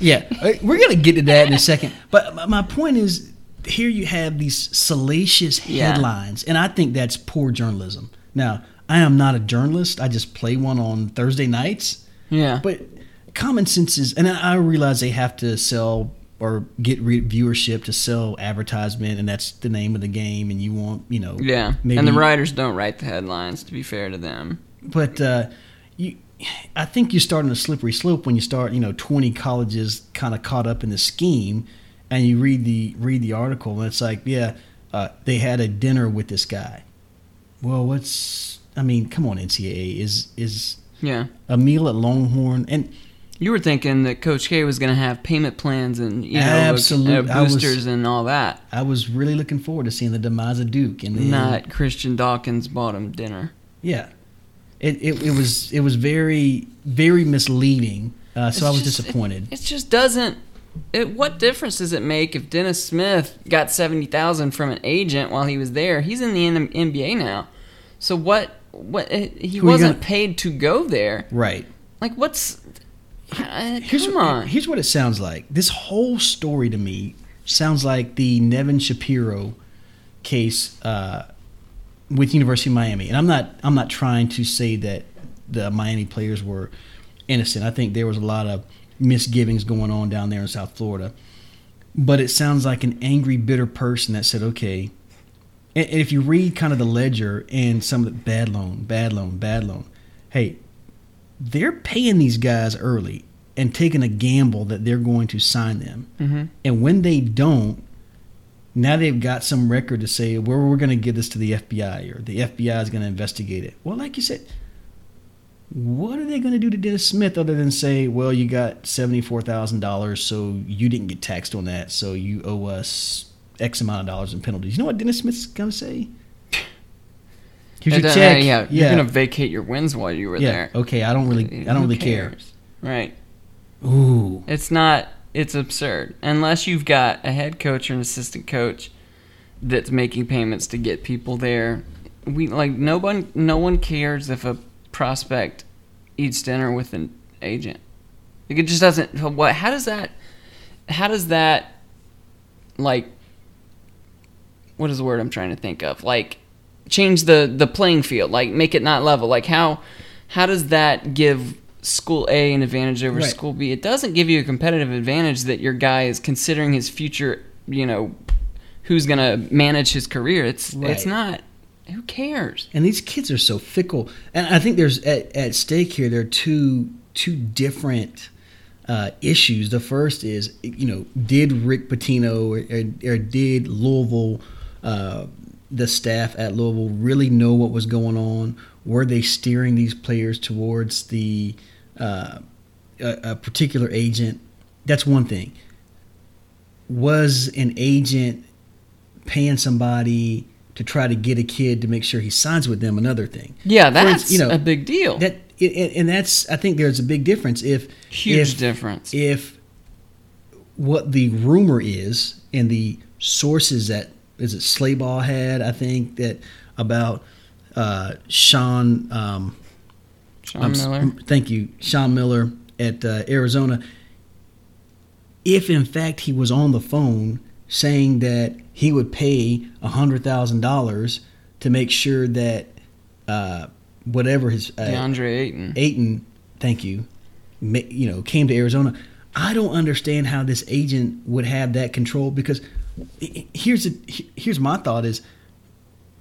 Yeah. We're going to get to that in a second. But my point is, here you have these salacious headlines, yeah. and I think that's poor journalism. Now, I am not a journalist. I just play one on Thursday nights. Yeah. But common sense is, and I realize they have to sell or get re- viewership to sell advertisement, and that's the name of the game, and you want, you know. Yeah, maybe, and the writers don't write the headlines, to be fair to them. But uh, you, I think you're starting a slippery slope when you start, you know, twenty colleges kind of caught up in the scheme. And you read the read the article, and it's like, yeah, uh, they had a dinner with this guy. Well, what's I mean, come on, N C A A is is yeah a meal at Longhorn, and you were thinking that Coach K was going to have payment plans and you know boosters I was, and all that. I was really looking forward to seeing the demise of Duke, and then, not Christian Dawkins bought him dinner. Yeah, it it, it was it was very very misleading. Uh, so it's I was just, disappointed. It, it just doesn't. It, what difference does it make if Dennis Smith got seventy thousand dollars from an agent while he was there? He's in the N B A now. So what What? he Who wasn't gonna, paid to go there. Right. Like what's uh, here's, come on. Here's what it sounds like. This whole story to me sounds like the Nevin Shapiro case uh, with University of Miami. And I'm not I'm not trying to say that the Miami players were innocent. I think there was a lot of misgivings going on down there in South Florida, but it sounds like an angry, bitter person that said, okay, and if you read kind of the ledger and some of the bad loan, bad loan, bad loan, hey, they're paying these guys early and taking a gamble that they're going to sign them. Mm-hmm. And when they don't, now they've got some record to say, well, we're going to give this to the F B I or the F B I is going to investigate it. Well, like you said, what are they going to do to Dennis Smith other than say, well, you got seventy-four thousand dollars, so you didn't get taxed on that, so you owe us X amount of dollars in penalties. You know what Dennis Smith's going to say? Here's your check. Uh, yeah, yeah. You're going to vacate your wins while you were yeah. there. Okay, I don't really I don't really care. Right. Ooh. It's not – it's absurd. Unless you've got a head coach or an assistant coach that's making payments to get people there. We like no one, no one cares if a – prospect eats dinner with an agent. Like it just doesn't. What? How does that? How does that? Like, what is the word I'm trying to think of? Like, change the the playing field. Like, make it not level. Like how? How does that give school A an advantage over right. school B? It doesn't give you a competitive advantage that your guy is considering his future. You know, who's gonna manage his career? It's right. it's not. Who cares? And these kids are so fickle. And I think there's at, at stake here, there are two two different uh, issues. The first is, you know, did Rick Pitino or, or, or did Louisville, uh, the staff at Louisville, really know what was going on? Were they steering these players towards the uh, a, a particular agent? That's one thing. Was an agent paying somebody to try to get a kid to make sure he signs with them, another thing. Yeah, that's you know, a big deal. That and that's I think there's a big difference. If huge if, difference. If what the rumor is and the sources that is it Slayball had, I think that about uh, Sean. Um, Sean I'm, Miller. Thank you, Sean Miller at uh, Arizona. If in fact he was on the phone saying that he would pay one hundred thousand dollars to make sure that uh, whatever his uh, DeAndre Ayton. Ayton, thank you. You know, came to Arizona. I don't understand how this agent would have that control, because here's a, here's my thought is,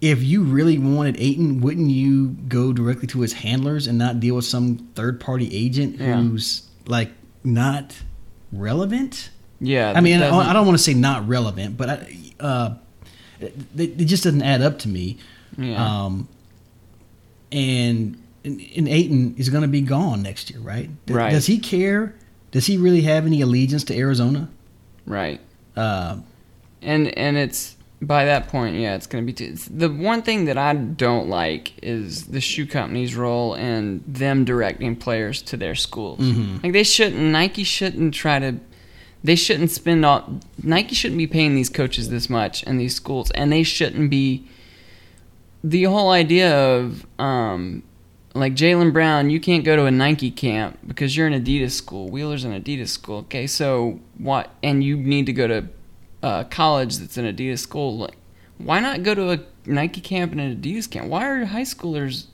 if you really wanted Ayton, wouldn't you go directly to his handlers and not deal with some third-party agent yeah. who's, like, not relevant? Yeah. I mean, I don't want to say not relevant, but I, uh, it, it just doesn't add up to me. Yeah. Um, and, and, and Ayton is going to be gone next year, right? Th- right. Does he care? Does he really have any allegiance to Arizona? Right. Uh, and and it's... By that point, yeah, it's going to be... Too, the one thing that I don't like is the shoe company's role and them directing players to their schools. Mm-hmm. Like, they shouldn't... Nike shouldn't try to... They shouldn't spend all... Nike shouldn't be paying these coaches this much and these schools, and they shouldn't be... The whole idea of, um, like, Jaylen Brown, you can't go to a Nike camp because you're an Adidas school. Wheeler's an Adidas school. Okay, so what... And you need to go to... Uh, college that's an Adidas school, like, why not go to a Nike camp and an Adidas camp? Why are high schoolers,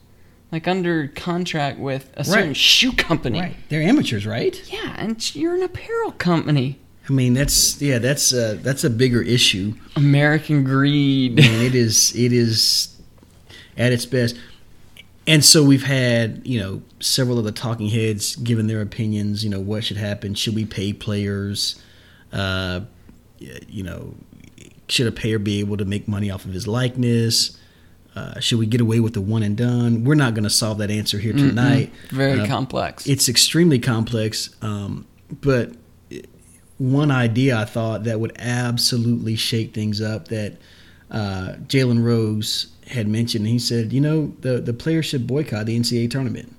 like, under contract with a certain right. shoe company? Right. They're amateurs, right? Yeah, and you're an apparel company. I mean, that's yeah, that's uh, that's a bigger issue. American greed. Man, it is. It is at its best. And so we've had, you know, several of the talking heads giving their opinions. You know, what should happen? Should we pay players? Uh, You know, should a player be able to make money off of his likeness? Uh, should we get away with the one and done? We're not going to solve that answer here tonight. Mm-hmm. Very uh, complex. It's extremely complex. Um, but one idea I thought that would absolutely shake things up that uh, Jalen Rose had mentioned. He said, you know, the, the players should boycott the N C double A tournament.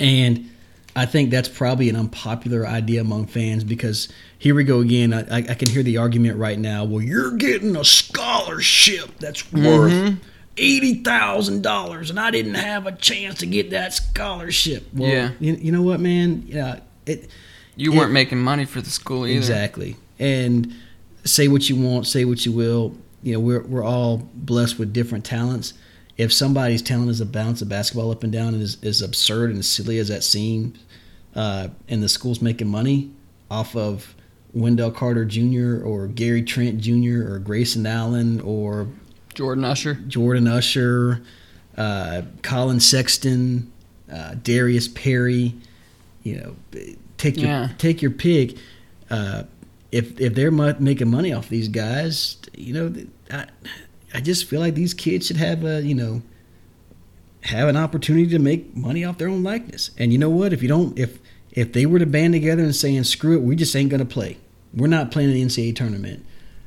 And I think that's probably an unpopular idea among fans, because here we go again. I, I can hear the argument right now. Well, you're getting a scholarship that's worth mm-hmm. eighty thousand dollars, and I didn't have a chance to get that scholarship. Well, yeah. you, you know what, man? Yeah, it, you it, weren't making money for the school either. Exactly. And say what you want, say what you will. You know, we're we're all blessed with different talents. If somebody's talent is to bounce a basketball up and down, and is as absurd and as silly as that seems, uh, and the school's making money off of Wendell Carter Junior or Gary Trent Junior or Grayson Allen or Jordan Usher, Jordan Usher, uh, Colin Sexton, uh, Darius Perry, you know, take your yeah. take your pick. Uh, if if they're making money off these guys, you know. I, I just feel like these kids should have a, you know, have an opportunity to make money off their own likeness. And you know what? If you don't, if if they were to band together and saying, screw it, we just ain't gonna play. We're not playing in the N C double A tournament.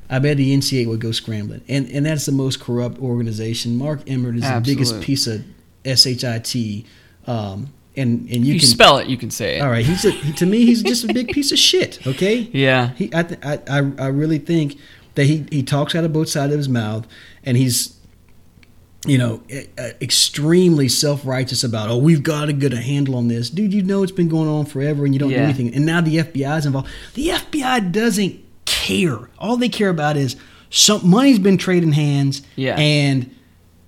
I bet the N C double A would go scrambling. And and that's the most corrupt organization. Mark Emmert is Absolutely. the biggest piece of shit. Um, and and you, you can spell it, you can say it. All right, he's a, to me, he's just a big piece of shit. Okay. Yeah. He, I, th- I I I really think. That he, he talks out of both sides of his mouth, and he's, you know, extremely self-righteous about, oh, we've got to get a handle on this. Dude, you know it's been going on forever, and you don't yeah. do anything. And now the F B I is involved. The F B I doesn't care. All they care about is some money's been trading hands, yeah. and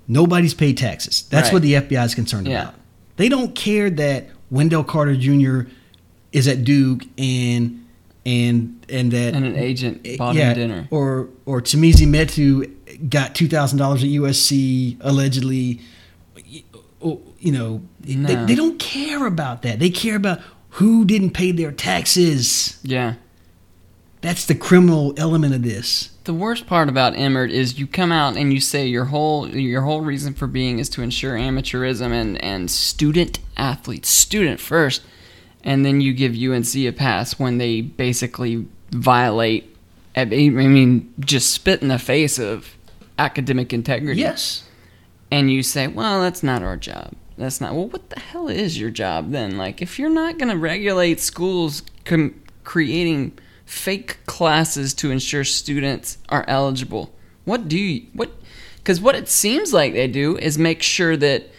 nobody's paid taxes. That's right. What the F B I is concerned yeah. about. They don't care that Wendell Carter Junior is at Duke and... And and that and an agent bought yeah, him dinner, or or Chimezie Metu got two thousand dollars at U S C allegedly. You know no. they, they don't care about that. They care about who didn't pay their taxes. Yeah, that's the criminal element of this. The worst part about Emmert is you come out and you say your whole your whole reason for being is to ensure amateurism and and student athletes, student first. And then you give U N C a pass when they basically violate, I mean, just spit in the face of academic integrity. Yes. And you say, well, that's not our job. That's not, well, what the hell is your job then? Like, if you're not going to regulate schools com- creating fake classes to ensure students are eligible, what do you, what, because what it seems like they do is make sure that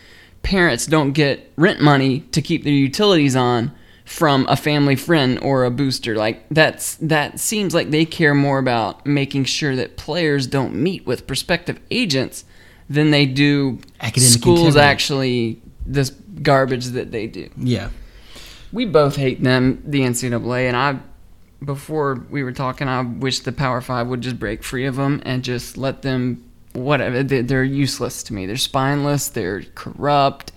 parents don't get rent money to keep their utilities on from a family friend or a booster. Like that's that seems like they care more about making sure that players don't meet with prospective agents than they do academic schools integrity. Actually this garbage that they do. Yeah. We both hate them, the N C double A, and I, before we were talking, I wish the Power Five would just break free of them and just let them, whatever, they're useless to me. They're spineless, they're corrupt.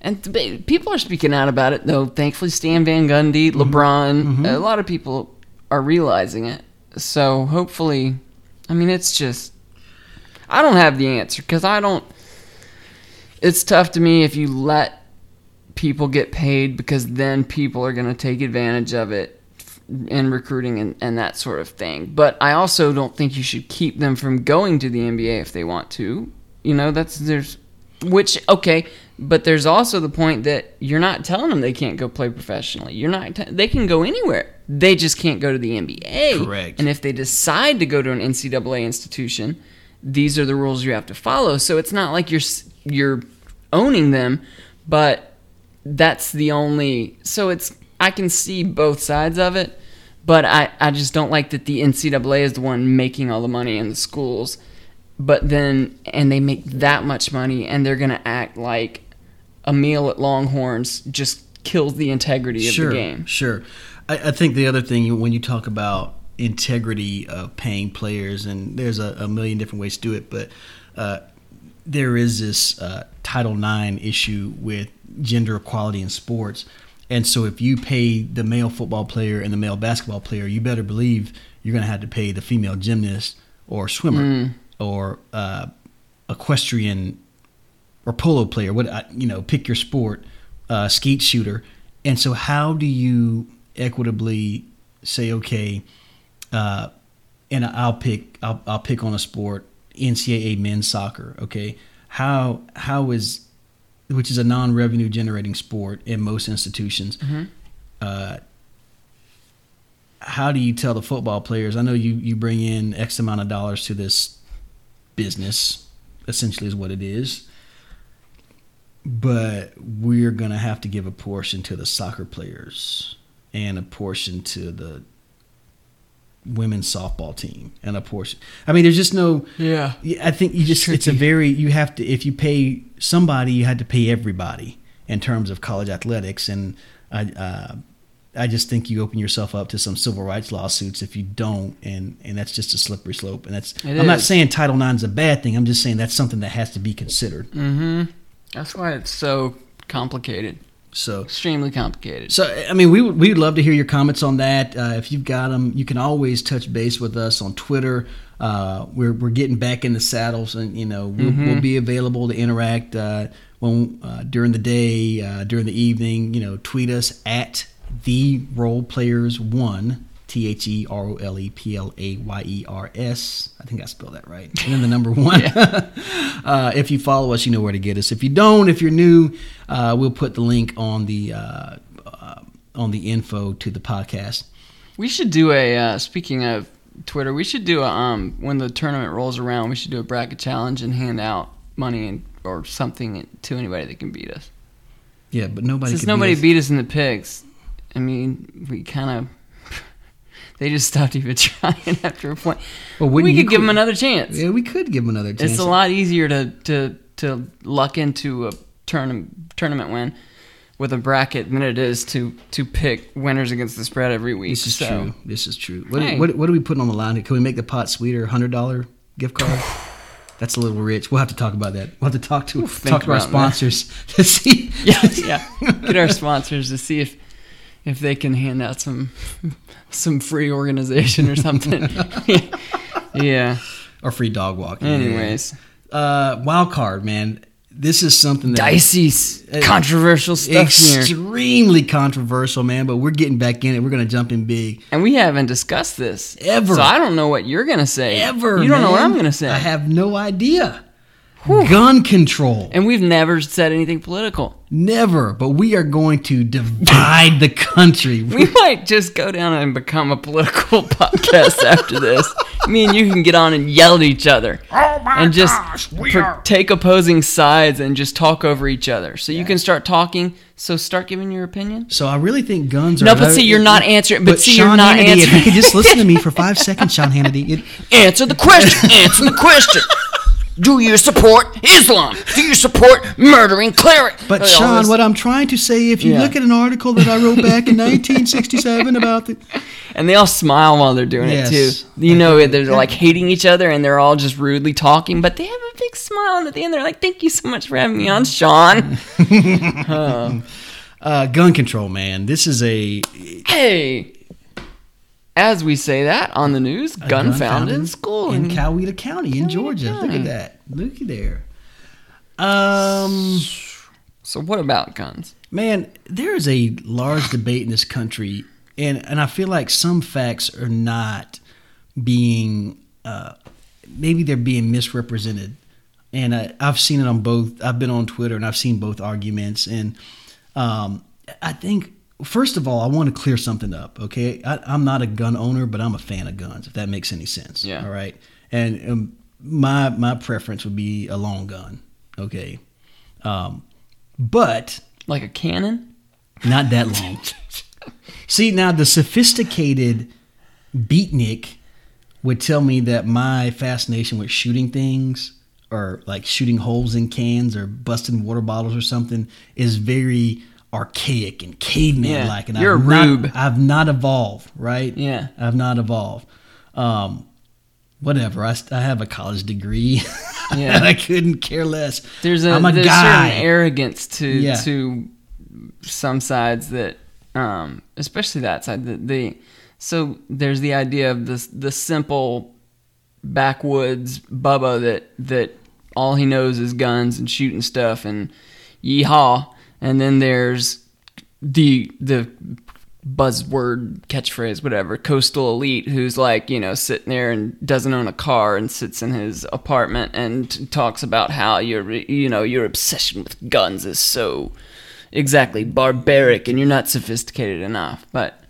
And people are speaking out about it, though. Thankfully, Stan Van Gundy, mm-hmm. LeBron, mm-hmm. a lot of people are realizing it. So hopefully, I mean, it's just, I don't have the answer because I don't, it's tough to me if you let people get paid because then people are going to take advantage of it in recruiting and, and that sort of thing. But I also don't think you should keep them from going to the N B A if they want to. You know, that's, there's, which, okay, but there's also the point that you're not telling them they can't go play professionally. You're not, t- they can go anywhere. They just can't go to the N B A. Correct. And if they decide to go to an N C double A institution, these are the rules you have to follow. So it's not like you're you're owning them, but that's the only. So it's, I can see both sides of it, but I, I just don't like that the N C double A is the one making all the money in the schools. But then, and they make that much money, and they're going to act like a meal at Longhorns just kills the integrity of sure, the game. Sure, sure. I think the other thing, when you talk about integrity of paying players, and there's a, a million different ways to do it, but uh, there is this uh, Title nine issue with gender equality in sports. And so if you pay the male football player and the male basketball player, you better believe you're going to have to pay the female gymnast or swimmer mm. or uh, equestrian or polo player, what you know, pick your sport, uh, skeet shooter. And so how do you equitably say, okay, uh, and I'll pick I'll, I'll pick on a sport, N C double A men's soccer, okay? How how is, which is a non-revenue generating sport in most institutions, mm-hmm. uh, how do you tell the football players, I know you, you bring in X amount of dollars to this business, essentially is what it is, but we're going to have to give a portion to the soccer players and a portion to the women's softball team, and a portion. I mean, there's just no. Yeah. I think you just. It's, it's a very. You have to. If you pay somebody, you had to pay everybody in terms of college athletics, and I. Uh, I just think you open yourself up to some civil rights lawsuits if you don't, and, and that's just a slippery slope. And that's. It I'm is. Not saying Title nine is a bad thing. I'm just saying that's something that has to be considered. Mm-hmm. That's why it's so complicated. So extremely complicated. So I mean, we would, we would love to hear your comments on that. Uh, if you've got them, you can always touch base with us on Twitter. Uh, we're we're getting back in the saddles, and you know we'll, mm-hmm. we'll be available to interact uh, when uh, during the day, uh, during the evening. You know, tweet us at the Role Players One, T H E R O L E P L A Y E R S. I think I spelled that right. And then the number one. Yeah. uh, if you follow us, you know where to get us. If you don't, if you're new, uh, we'll put the link on the uh, uh, on the info to the podcast. We should do a. Uh, speaking of Twitter, we should do a. Um, when the tournament rolls around, we should do a bracket challenge and hand out money and, or something to anybody that can beat us. Yeah, but nobody. Since can nobody beat us. beat us in the picks, I mean, we kind of. They just stopped even trying after a point. Well, we could, could give them another chance. Yeah, we could give them another chance. It's a lot easier to to, to luck into a tourna- tournament win with a bracket than it is to, to pick winners against the spread every week. This is so. true. This is true. What, hey. what, what are we putting on the line? Can we make the pot sweeter? one hundred dollars gift card? That's a little rich. We'll have to talk about that. We'll have to talk to, we'll talk to our sponsors to see. Yeah, yeah. Get our sponsors to see if... If they can hand out some some free organization or something. Yeah. Or free dog walking. Anyways. Yeah. Uh, wild card, man. This is something that... Dicey, uh, controversial stuff extremely here. Extremely controversial, man, but we're getting back in it. We're going to jump in big. And we haven't discussed this. Ever. So I don't know what you're going to say. Ever, You don't man. know what I'm going to say. I have no idea. Whew. Gun control. And we've never said anything political. Never, but we are going to divide the country. We might just go down and become a political podcast after this. Me and you can get on and yell at each other. Oh my and just gosh, we per- are. take opposing sides and just talk over each other. So yeah. You can start talking. So start giving your opinion. So I really think guns are... No, but see, you're not answering. But, but see, Sean you're not Hannity, answering. If you could just listen to me for five seconds, Sean Hannity. It- answer the question. Answer the question. Do you support Islam? Do you support murdering clerics? But, hey, Sean, what I'm trying to say, if you yeah. look at an article that I wrote back in nineteen sixty-seven about the... And they all smile while they're doing yes. it, too. You know, they're, like, hating each other, and they're all just rudely talking, but they have a big smile, and at the end they're like, thank you so much for having me on, Sean. uh, uh, gun control, man. This is a... Hey... As we say that on the news, gun, gun found, found in school in Coweta County Coweta in Georgia. County. Look at that. Looky there. Um, so what about guns? Man, there is a large debate in this country, and, and I feel like some facts are not being uh, maybe they're being misrepresented. And I, I've seen it on both. I've been on Twitter and I've seen both arguments, and um, I think. First of all, I want to clear something up, okay? I, I'm not a gun owner, but I'm a fan of guns, if that makes any sense. Yeah. All right? And, and my my preference would be a long gun, okay? Um, but... Like a cannon? Not that long. See, now the sophisticated beatnik would tell me that my fascination with shooting things or like shooting holes in cans or busting water bottles or something is very... archaic and caveman-like, yeah, and I've not, I've not evolved, right? Yeah, I've not evolved. Um, whatever. I, I have a college degree, yeah. and I couldn't care less. There's a, I'm a there's guy. Certain arrogance to yeah. to some sides that, um, especially that side. The, the so there's the idea of the the simple backwoods Bubba that that all he knows is guns and shooting stuff and yeehaw. And then there's the the buzzword, catchphrase, whatever, coastal elite who's like, you know, sitting there and doesn't own a car and sits in his apartment and t- talks about how your, you know, your obsession with guns is so exactly barbaric and you're not sophisticated enough. But,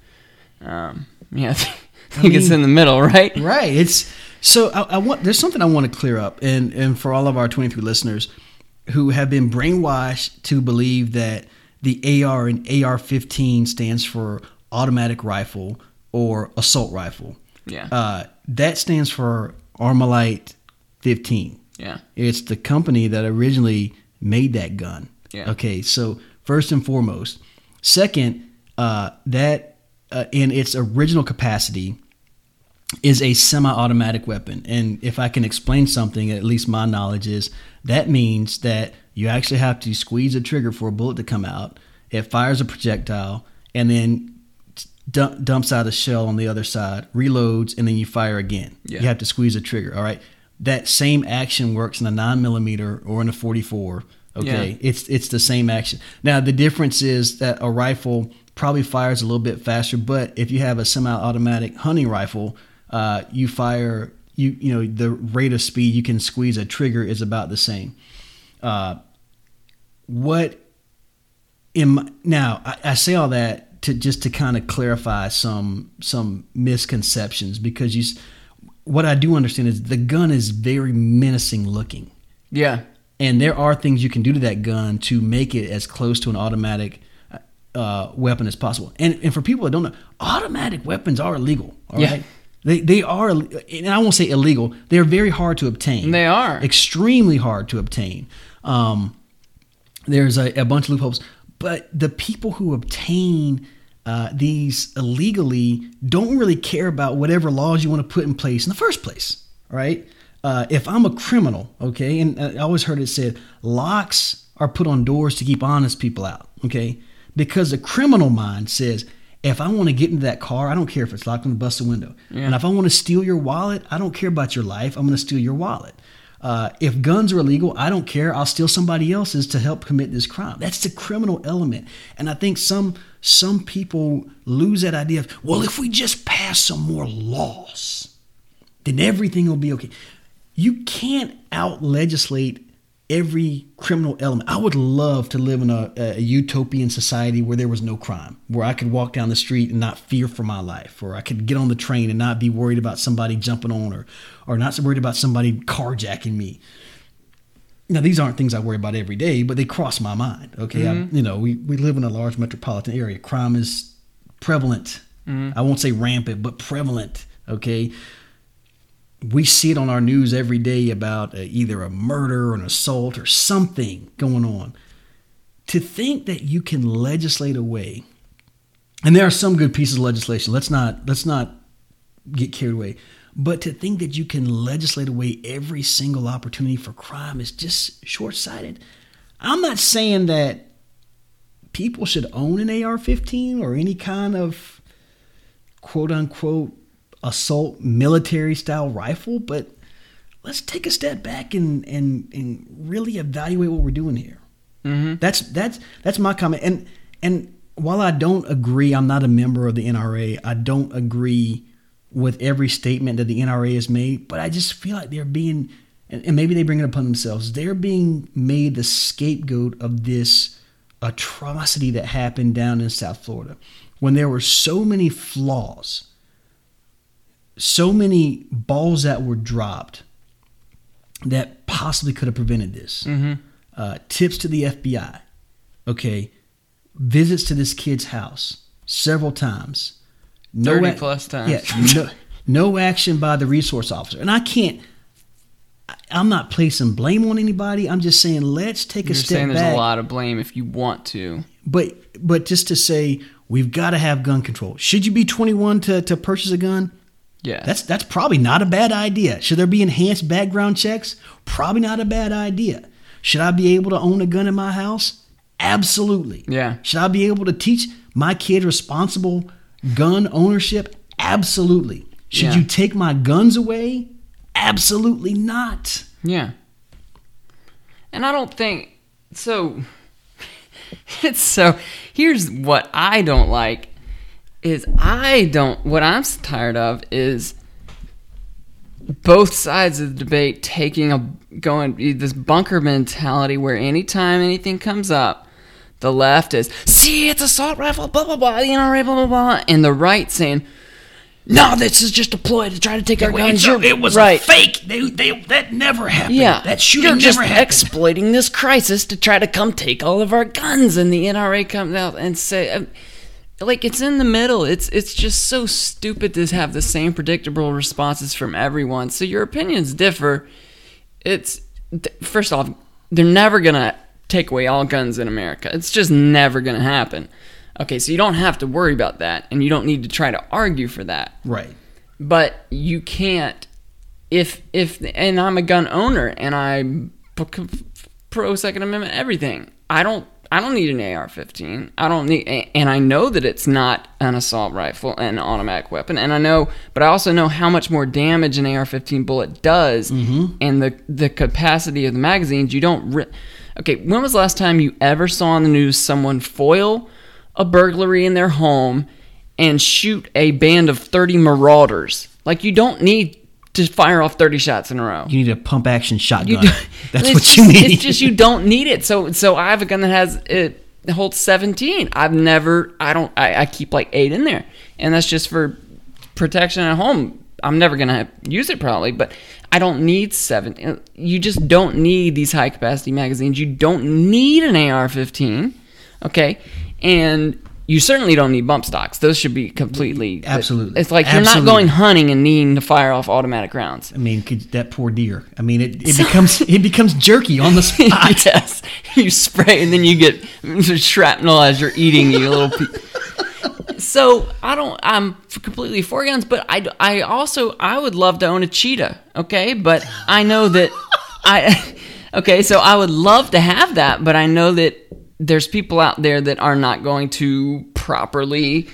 um, yeah, I think, I think I mean, it's in the middle, right? Right. It's so I, I want there's something I want to clear up, and, and for all of our twenty-three listeners who have been brainwashed to believe that the A R and A R fifteen stands for automatic rifle or assault rifle. Yeah. Uh, that stands for Armalite fifteen. Yeah. It's the company that originally made that gun. Yeah. Okay, so first and foremost. Second, uh, that uh, in its original capacity is a semi-automatic weapon. And if I can explain something, at least my knowledge is, that means that you actually have to squeeze a trigger for a bullet to come out. It fires a projectile and then dump, dumps out a shell on the other side, reloads, and then you fire again. Yeah. You have to squeeze a trigger, all right? That same action works in a nine millimeter or in a forty-four, okay? Yeah. It's, it's the same action. Now, the difference is that a rifle probably fires a little bit faster, but if you have a semi-automatic hunting rifle, Uh, you fire, you you know, the rate of speed you can squeeze a trigger is about the same. Uh, what in my, now I, I say all that to just to kind of clarify some some misconceptions, because you what I do understand is the gun is very menacing looking. Yeah, and there are things you can do to that gun to make it as close to an automatic uh, weapon as possible. And and for people that don't know, automatic weapons are illegal. All yeah. right. They they are, and I won't say illegal, they're very hard to obtain. They are. Extremely hard to obtain. Um, there's a, a bunch of loopholes. But the people who obtain uh, these illegally don't really care about whatever laws you want to put in place in the first place, right? Uh, if I'm a criminal, okay, and I always heard it said, locks are put on doors to keep honest people out, okay? Because the criminal mind says, if I want to get into that car, I don't care if it's locked, I'm going to bust the window. Yeah. And if I want to steal your wallet, I don't care about your life. I'm going to steal your wallet. Uh, if guns are illegal, I don't care. I'll steal somebody else's to help commit this crime. That's the criminal element. And I think some some people lose that idea of, well, if we just pass some more laws, then everything will be okay. You can't out-legislate every criminal element. I would love to live in a, a utopian society where there was no crime, where I could walk down the street and not fear for my life, or I could get on the train and not be worried about somebody jumping on, or, or not so worried about somebody carjacking me. Now, these aren't things I worry about every day, but they cross my mind. Okay. Mm-hmm. I, you know, we, we live in a large metropolitan area. Crime is prevalent. Mm-hmm. I won't say rampant, but prevalent. Okay. we see it on our news every day about uh, either a murder or an assault or something going on. To think that you can legislate away, and there are some good pieces of legislation. Let's not let's not get carried away. But to think that you can legislate away every single opportunity for crime is just short-sighted. I'm not saying that people should own an A R fifteen or any kind of quote-unquote assault military-style rifle, but let's take a step back and and, and really evaluate what we're doing here. Mm-hmm. That's that's that's my comment. And and while I don't agree, I'm not a member of the N R A. I don't agree with every statement that the N R A has made, but I just feel like they're being, and maybe they bring it upon themselves, they're being made the scapegoat of this atrocity that happened down in South Florida, when there were so many flaws, so many balls that were dropped that possibly could have prevented this. Mm-hmm. Uh, tips to the F B I, okay, visits to this kid's house several times. No thirty ac- plus times. Yeah, no, no action by the resource officer. And I can't, I'm not placing blame on anybody. I'm just saying let's take You're a step back. You're saying there's a lot of blame if you want to. But but just to say we've got to have gun control. Should you be twenty-one to, to purchase a gun? Yeah. That's, that's probably not a bad idea. Should there be enhanced background checks? Probably not a bad idea. Should I be able to own a gun in my house? Absolutely. Yeah. Should I be able to teach my kid responsible gun ownership? Absolutely. Should yeah. you take my guns away? Absolutely not. Yeah. And I don't think so. It's so here's what I don't like is I don't what I'm tired of is both sides of the debate taking a going this bunker mentality where anytime anything comes up, the left is, see, it's assault rifle, blah, blah, blah, the N R A, blah, blah, blah. And the right saying, no, this is just a ploy to try to take our guns. It was right. a fake. They, they, that never happened. Yeah. That shooting never happened. You're just exploiting this crisis to try to come take all of our guns. And the N R A comes out and say, like, it's in the middle. It's, it's just so stupid to have the same predictable responses from everyone. So your opinions differ. It's, first off, they're never going to take away all guns in America. It's just never going to happen. Okay, so you don't have to worry about that, and you don't need to try to argue for that. Right. But you can't, if, if and I'm a gun owner, and I'm pro Second Amendment, everything. I don't, I don't need an A R fifteen. I don't need, and I know that it's not an assault rifle, an automatic weapon, and I know, but I also know how much more damage an A R fifteen bullet does, mm-hmm. and the, the capacity of the magazines. You don't, ri- Okay, when was the last time you ever saw on the news someone foil a burglary in their home and shoot a band of thirty marauders? Like, you don't need to fire off thirty shots in a row. You need a pump-action shotgun. That's what just, you need. It's just you don't need it. So so I have a gun that has it holds seventeen. I've never – I don't – I keep like eight in there, and that's just for protection at home. I'm never going to use it probably, but I don't need seven. You just don't need these high-capacity magazines. You don't need an A R fifteen, okay? And you certainly don't need bump stocks. Those should be completely... Absolutely. It's like you're Absolutely. Not going hunting and needing to fire off automatic rounds. I mean, that poor deer. I mean, it, it becomes it becomes jerky on the spot. Yes. You spray and then you get shrapnel as you're eating you little pe- So I don't. I'm completely for guns, but I, I also I would love to own a cheetah. Okay, but I know that I. Okay, so I would love to have that, but I know that there's people out there that are not going to properly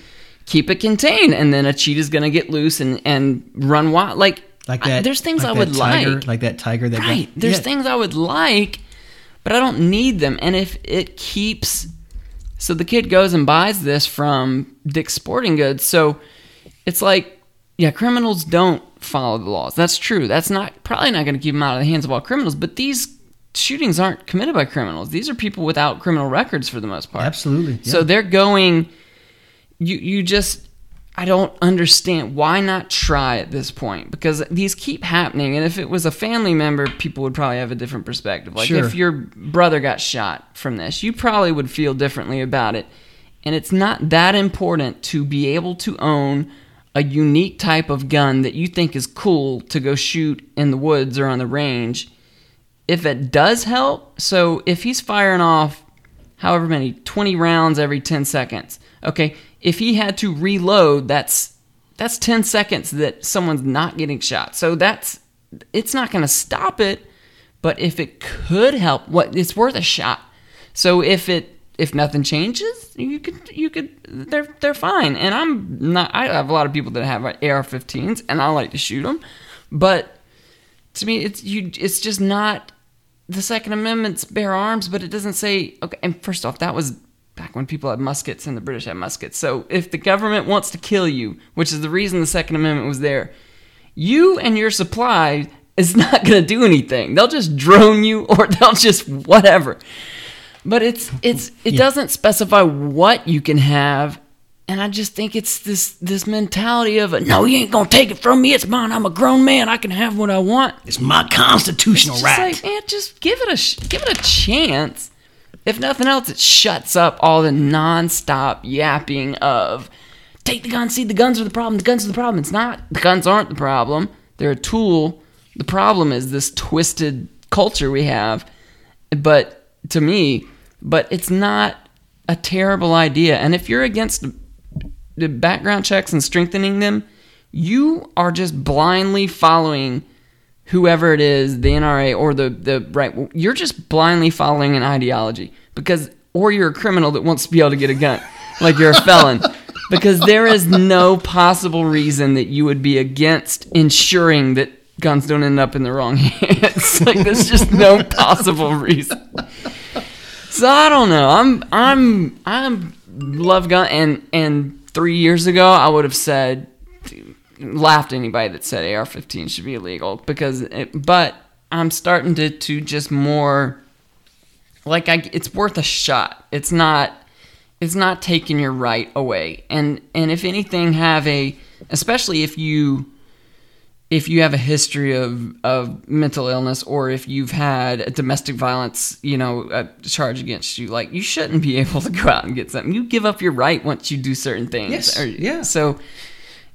keep it contained, and then a cheetah's going to get loose and, and run wild. Like like that. I, there's things like I would tiger, like, like that tiger. That right. Got, there's yeah. things I would like, but I don't need them, and if it keeps. So the kid goes and buys this from Dick's Sporting Goods. So it's like, yeah, criminals don't follow the laws. That's true. That's not probably not going to keep them out of the hands of all criminals. But these shootings aren't committed by criminals. These are people without criminal records for the most part. Absolutely. Yeah. So they're going. You you just I don't understand why not try at this point, because these keep happening. And if it was a family member, people would probably have a different perspective. Like sure. If your brother got shot from this, you probably would feel differently about it. And it's not that important to be able to own a unique type of gun that you think is cool to go shoot in the woods or on the range, if it does help. So if he's firing off however many, twenty rounds every ten seconds, okay, if he had to reload, that's that's ten seconds that someone's not getting shot. So that's it's not going to stop it, but if it could help, what it's worth a shot. So if it if nothing changes, you could you could they're they're fine. And I'm not. I have a lot of people that have A R fifteens, and I like to shoot them, but to me, it's you. It's just not the Second Amendment's bare arms, but it doesn't say okay. And first off, that was back when people had muskets and the British had muskets. So if the government wants to kill you, which is the reason the Second Amendment was there, you and your supply is not going to do anything. They'll just drone you, or they'll just whatever. But it's it's it yeah. doesn't specify what you can have, and I just think it's this this mentality of a, no, you ain't gonna take it from me. It's mine. I'm a grown man. I can have what I want. It's my constitutional it's just right. Like, man, just give it a give it a chance. If nothing else, it shuts up all the nonstop yapping of take the gun. See, the guns are the problem. The guns are the problem. It's not. The guns aren't the problem. They're a tool. The problem is this twisted culture we have. But to me. But it's not a terrible idea. And if you're against the background checks and strengthening them, you are just blindly following whoever it is, the N R A or the, the right. You're just blindly following an ideology because, or you're a criminal that wants to be able to get a gun, like you're a felon, because there is no possible reason that you would be against ensuring that guns don't end up in the wrong hands. Like, there's just no possible reason. So I don't know. I'm I'm I'm love gun and and three years ago I would have said laughed at anybody that said A R fifteen should be illegal because it, but I'm starting to to just more like I it's worth a shot. It's not it's not taking your right away. And and if anything, have a especially if you if you have a history of, of mental illness or if you've had a domestic violence, you know, a charge against you, like you shouldn't be able to go out and get something. You give up your right once you do certain things. Yes, or, yeah. So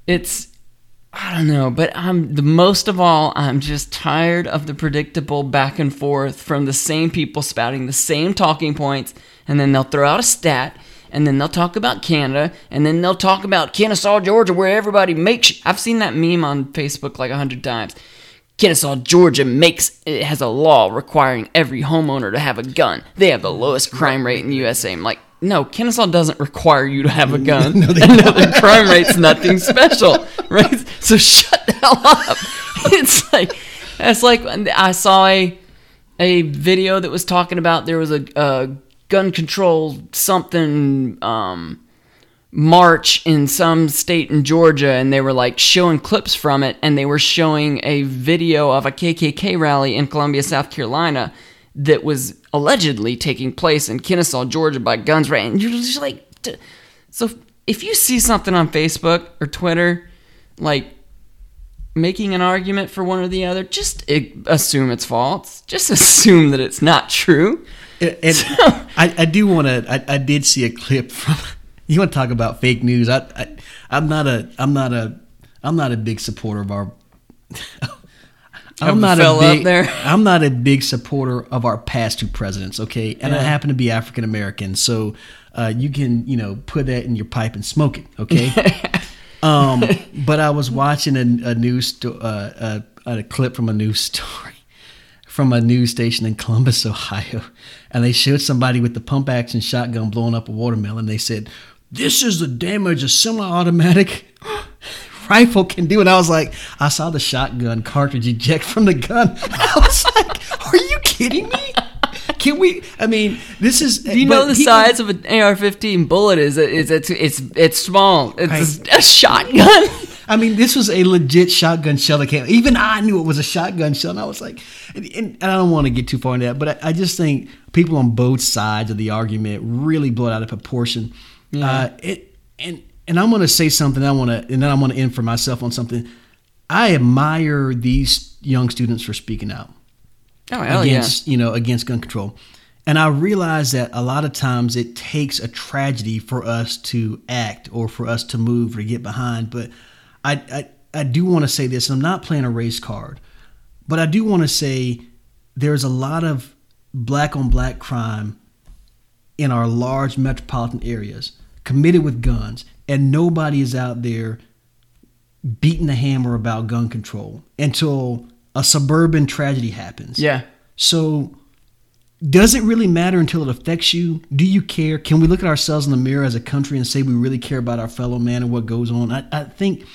it's, I don't know, but I'm the most of all, I'm just tired of the predictable back and forth from the same people spouting the same talking points. And then they'll throw out a stat and then they'll talk about Canada, and then they'll talk about Kennesaw, Georgia, where everybody makes... Sh- I've seen that meme on Facebook like a hundred times. Kennesaw, Georgia makes... It has a law requiring every homeowner to have a gun. They have the lowest crime rate in the U S A. I'm like, no, Kennesaw doesn't require you to have a gun. No, they don't. No, the crime rate's nothing special, right? So shut the hell up. It's like... It's like I saw a, a video that was talking about there was a... a gun control something um, march in some state in Georgia, and they were like showing clips from it, and they were showing a video of a K K K rally in Columbia, South Carolina that was allegedly taking place in Kennesaw, Georgia by guns. Right, and you're just like, so if you see something on Facebook or Twitter, like making an argument for one or the other, just assume it's false. Just assume that it's not true. And so, I, I do want to. I, I did see a clip from. You want to talk about fake news? I, I I'm not a. I'm not a. I'm not a big supporter of our. I'm not a big. There. I'm not a big supporter of our past two presidents. Okay, and yeah. I happen to be African American, so uh, you can you know put that in your pipe and smoke it. Okay. um, but I was watching a, a news sto- uh, a, a clip from a news story. From a news station in Columbus, Ohio, and they showed somebody with the pump-action shotgun blowing up a watermelon. They said, "This is the damage a semi-automatic rifle can do." And I was like, I saw the shotgun cartridge eject from the gun. I was like, "Are you kidding me? Can we?" I mean, this is. Do you know the he, size of an A R fifteen bullet is? Is it's it's it's small. It's I, a shotgun. I mean, this was a legit shotgun shell that came. Even I knew it was a shotgun shell, and I was like, and, and I don't want to get too far into that, but I, I just think people on both sides of the argument really blow it out of proportion. Mm-hmm. Uh, it, and and I'm going to say something. I want to, and then I'm going to end for myself on something. I admire these young students for speaking out. Oh, hell against, yeah! You know, against gun control, and I realize that a lot of times it takes a tragedy for us to act or for us to move or get behind, but I, I, I do want to say this, and I'm not playing a race card, but I do want to say there's a lot of black-on-black crime in our large metropolitan areas committed with guns, and nobody is out there beating the hammer about gun control until a suburban tragedy happens. Yeah. So does it really matter until it affects you? Do you care? Can we look at ourselves in the mirror as a country and say we really care about our fellow man and what goes on? I, I think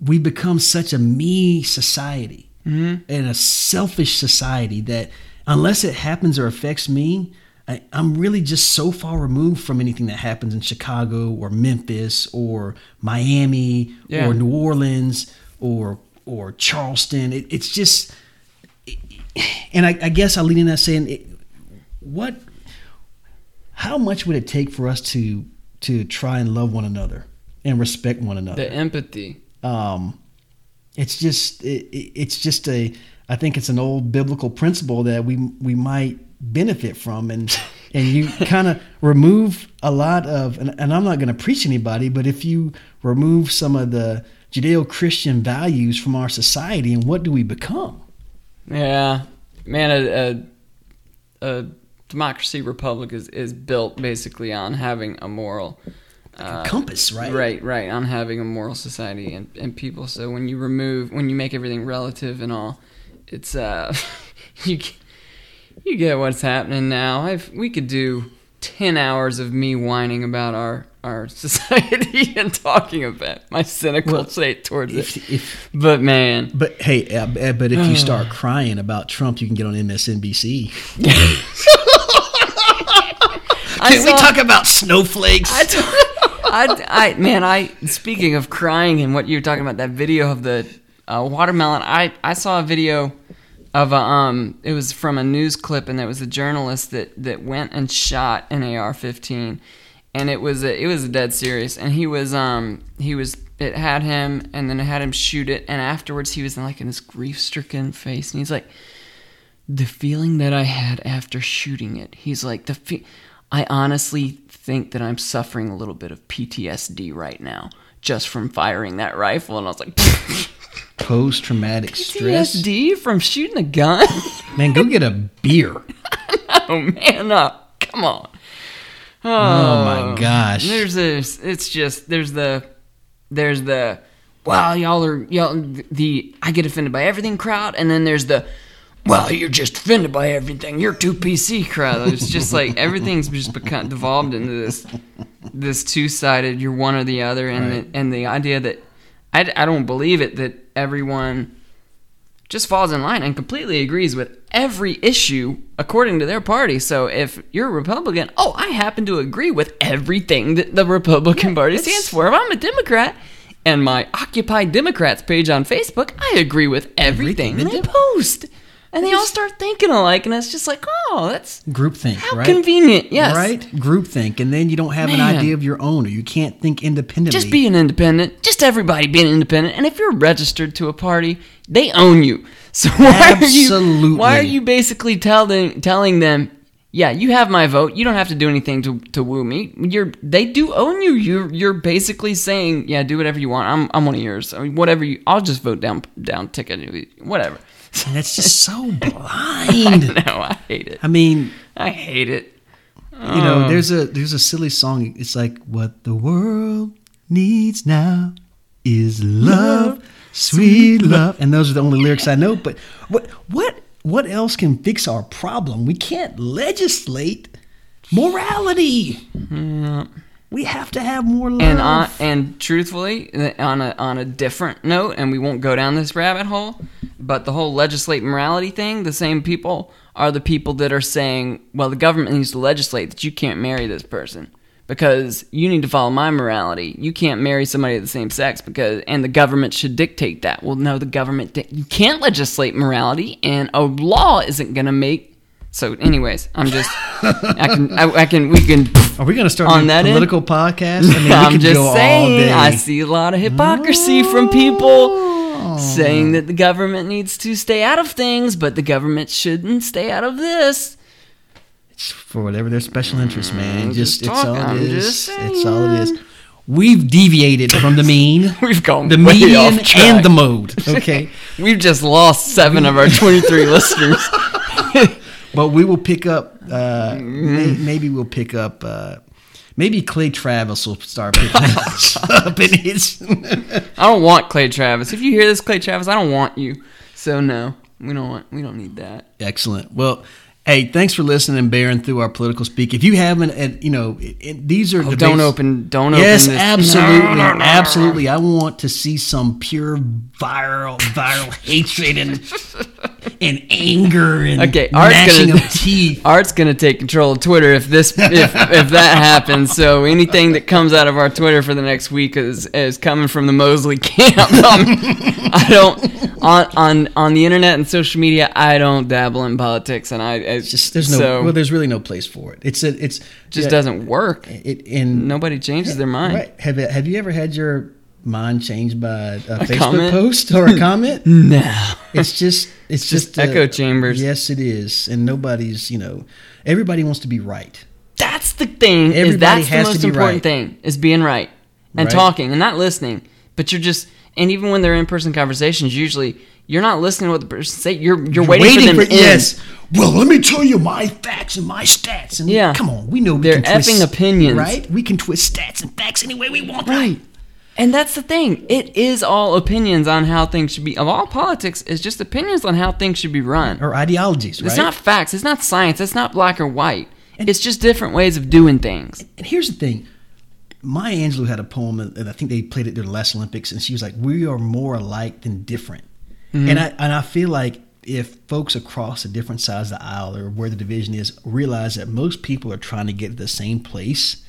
we become such a me society mm-hmm. and a selfish society that unless it happens or affects me, I, I'm really just so far removed from anything that happens in Chicago or Memphis or Miami yeah. or New Orleans or or Charleston. It, it's just, it, and I, I guess I lean in that saying, it, what, how much would it take for us to to try and love one another and respect one another? The empathy. Um, it's just, it, it's just a, I think it's an old biblical principle that we we might benefit from, and and you kind of remove a lot of, and, and I'm not going to preach anybody, but if you remove some of the Judeo-Christian values from our society, and what do we become? Yeah, man, a, a, a democracy republic is, is built basically on having a moral uh, compass, right? Right, right, on having a moral society and, and people. So when you remove, when you make everything relative and all, it's uh, you. You get what's happening now. I've, we could do ten hours of me whining about our, our society and talking about my cynical well, state towards if, it. If, but man, but hey, but if you start crying about Trump, you can get on M S N B C. Can saw, we talk about snowflakes? I, I, I, man, I. Speaking of crying and what you were talking about, that video of the uh, watermelon. I, I saw a video. Of a, um, it was from a news clip, and there was a journalist that, that went and shot an A R fifteen, and it was a, it was a dead serious, and he was um he was it had him, and then it had him shoot it, and afterwards he was in like in this grief stricken face, and he's like, the feeling that I had after shooting it, he's like the fe- I honestly think that I'm suffering a little bit of P T S D right now just from firing that rifle, and I was like. Post-traumatic stress. P T S D from shooting a gun? Man, go get a beer. Oh, man up. Come on. Oh, oh, my gosh. There's this, it's just, there's the, there's the, wow, y'all are, y'all, the, I get offended by everything crowd, and then there's the, well, you're just offended by everything. You're too P C crowd. It's just like, everything's just become, devolved into this, this two-sided, you're one or the other, and right. the, and the idea that, I, I don't believe it that everyone just falls in line and completely agrees with every issue according to their party. So if you're a Republican, oh, I happen to agree with everything that the Republican Party stands for. If I'm a Democrat and my Occupy Democrats page on Facebook, I agree with everything, everything. they post. And they all start thinking alike, and it's just like, oh, that's groupthink, how right? convenient, yes, right? Groupthink, and then you don't have Man. an idea of your own, or you can't think independently. Just being independent, just everybody being independent, and if you're registered to a party, they own you. So why Absolutely. are you? Why are you basically telling telling them, yeah, you have my vote, you don't have to do anything to, to woo me. You're they do own you. You're you're basically saying, yeah, do whatever you want. I'm I'm one of yours. I mean, whatever you, I'll just vote down down ticket, whatever. And it's just so blind. I know, I hate it. I mean, I hate it. Um, you know, there's a there's a silly song. It's like, what the world needs now is love, love sweet love. love. And those are the only lyrics I know. But what what what else can fix our problem? We can't legislate morality. Yeah. We have to have more love. And on, and truthfully, on a on a different note, and we won't go down this rabbit hole, but the whole legislate morality thing, the same people are the people that are saying, well, the government needs to legislate that you can't marry this person because you need to follow my morality. You can't marry somebody of the same sex because, and the government should dictate that. Well, no, the government, di- you can't legislate morality, and a law isn't going to make. So, anyways, I'm just, I can, I, I can, we can. Are we going to start on a political end? podcast? I mean, I'm we can just go saying, all day. I see a lot of hypocrisy oh. from people saying that the government needs to stay out of things, but the government shouldn't stay out of this. It's for whatever their special interests, man. Just, just it's all it I'm is. It's all it is. We've deviated from the mean. We've gone the way median off track. And the mode. Okay, we've just lost seven of our twenty-three listeners. But we will pick up. Uh, mm-hmm. may, maybe we'll pick up. Uh, maybe Clay Travis will start picking up in his. I don't want Clay Travis. If you hear this, Clay Travis, I don't want you. So no, we don't want. We don't need that. Excellent. Well. Hey, thanks for listening and bearing through our political speak. If you haven't, and you know, it, it, these are oh, debates. Don't open, don't yes, open. Yes, absolutely, no, no, no. absolutely. I want to see some pure viral, viral hatred and and anger and okay, gnashing gonna, of teeth. Art's gonna take control of Twitter if this if, if that happens. So anything that comes out of our Twitter for the next week is is coming from the Mosley camp. Um, I don't. On, on on the internet and social media, I don't dabble in politics, and I, I just there's no so, well, there's really no place for it. It's a, it's just yeah, doesn't work. It and nobody changes yeah, their mind. Right. Have Have you ever had your mind changed by a, a Facebook comment? Post or a comment? No, it's just it's just, just echo a, chambers. Yes, it is, and nobody's you know everybody wants to be right. That's the thing. Everybody is that's has the most to be important right. thing is being right and right. talking and not listening, but you're just. And even when they're in-person conversations, usually you're not listening to what the person say. You're you're, you're waiting, waiting for them. For, yes. Well, let me tell you my facts and my stats. And yeah. Come on, we know we they're can twist, effing opinions, right? We can twist stats and facts any way we want, right? And that's the thing. It is all opinions on how things should be. Of all politics, it's just opinions on how things should be run or ideologies. Right? It's not facts. It's not science. It's not black or white. And it's just different ways of doing things. And here's the thing. Maya Angelou had a poem, and I think they played it during the last Olympics, and she was like, we are more alike than different. Mm-hmm. And I and I feel like if folks across the different sides of the aisle or where the division is realize that most people are trying to get to the same place,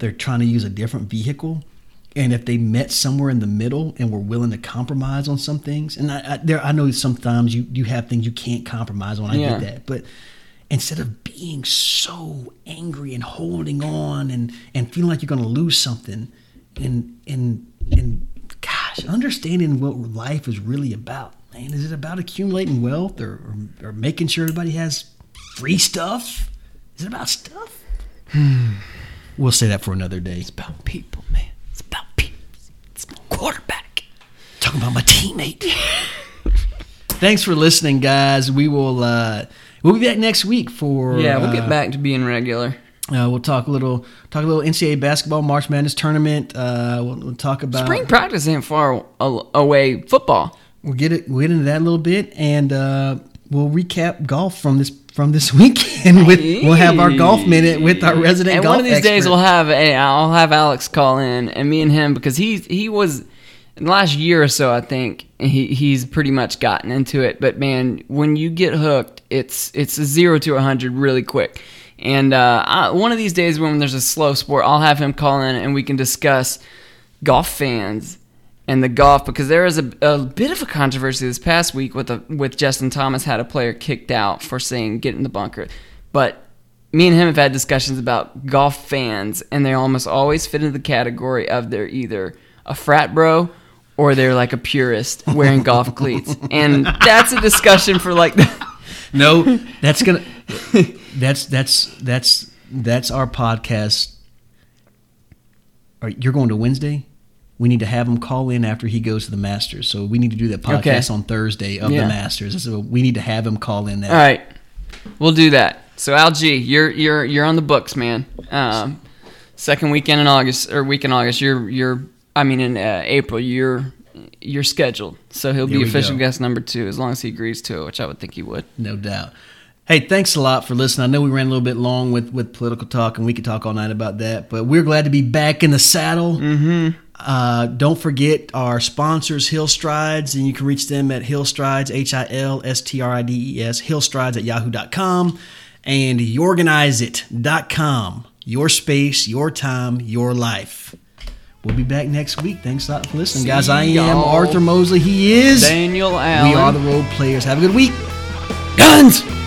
they're trying to use a different vehicle, and if they met somewhere in the middle and were willing to compromise on some things, and I, I, there, I know sometimes you, you have things you can't compromise on, I yeah. get that, but... Instead of being so angry and holding on and, and feeling like you're going to lose something, and and and gosh, understanding what life is really about, man, is it about accumulating wealth or or, or making sure everybody has free stuff? Is it about stuff? Hmm. We'll say that for another day. It's about people, man. It's about people. It's about quarterback. Talking about my teammate. Thanks for listening, guys. We will. Uh, We'll be back next week for yeah. We'll uh, get back to being regular. Uh, we'll talk a little, talk a little N C double A basketball, March Madness tournament. Uh, we'll, we'll talk about spring practice ain't far away. Football. We'll get it. We'll get into that a little bit, and uh, we'll recap golf from this from this weekend. With hey. We'll have our golf minute with our resident. And golf one of these expert. Days we'll have a. I'll have Alex call in, and me and him because he he was. In the last year or so, I think, he he's pretty much gotten into it. But, man, when you get hooked, it's it's a zero to one hundred really quick. And uh, I, one of these days when there's a slow sport, I'll have him call in and we can discuss golf fans and the golf. Because there is a, a bit of a controversy this past week with, a, with Justin Thomas had a player kicked out for saying get in the bunker. But me and him have had discussions about golf fans, and they almost always fit into the category of they're either a frat bro or they're like a purist wearing golf cleats, and that's a discussion for like. no, that's gonna. That's that's that's that's our podcast. All right, you're going to Wednesday. We need to have him call in after he goes to the Masters. So we need to do that podcast okay. on Thursday of yeah. the Masters. So we need to have him call in. That. All right, we'll do that. So Al G, you're you're you're on the books, man. Um, second weekend in August or week in August, you're you're. I mean, in uh, April, you're you're scheduled, so he'll be official go. guest number two as long as he agrees to it, which I would think he would. No doubt. Hey, thanks a lot for listening. I know we ran a little bit long with, with political talk, and we could talk all night about that, but we're glad to be back in the saddle. Mm-hmm. Uh, don't forget our sponsors, Hillstrides, and you can reach them at Hillstrides, H I L S T R I D E S, Hillstrides at yahoo dot com, and your organize it dot com. Your space, your time, your life. We'll be back next week. Thanks a lot for listening, See guys. I am y'all. Arthur Mosley. He is Daniel Allen. We are the role players. Have a good week. Guns!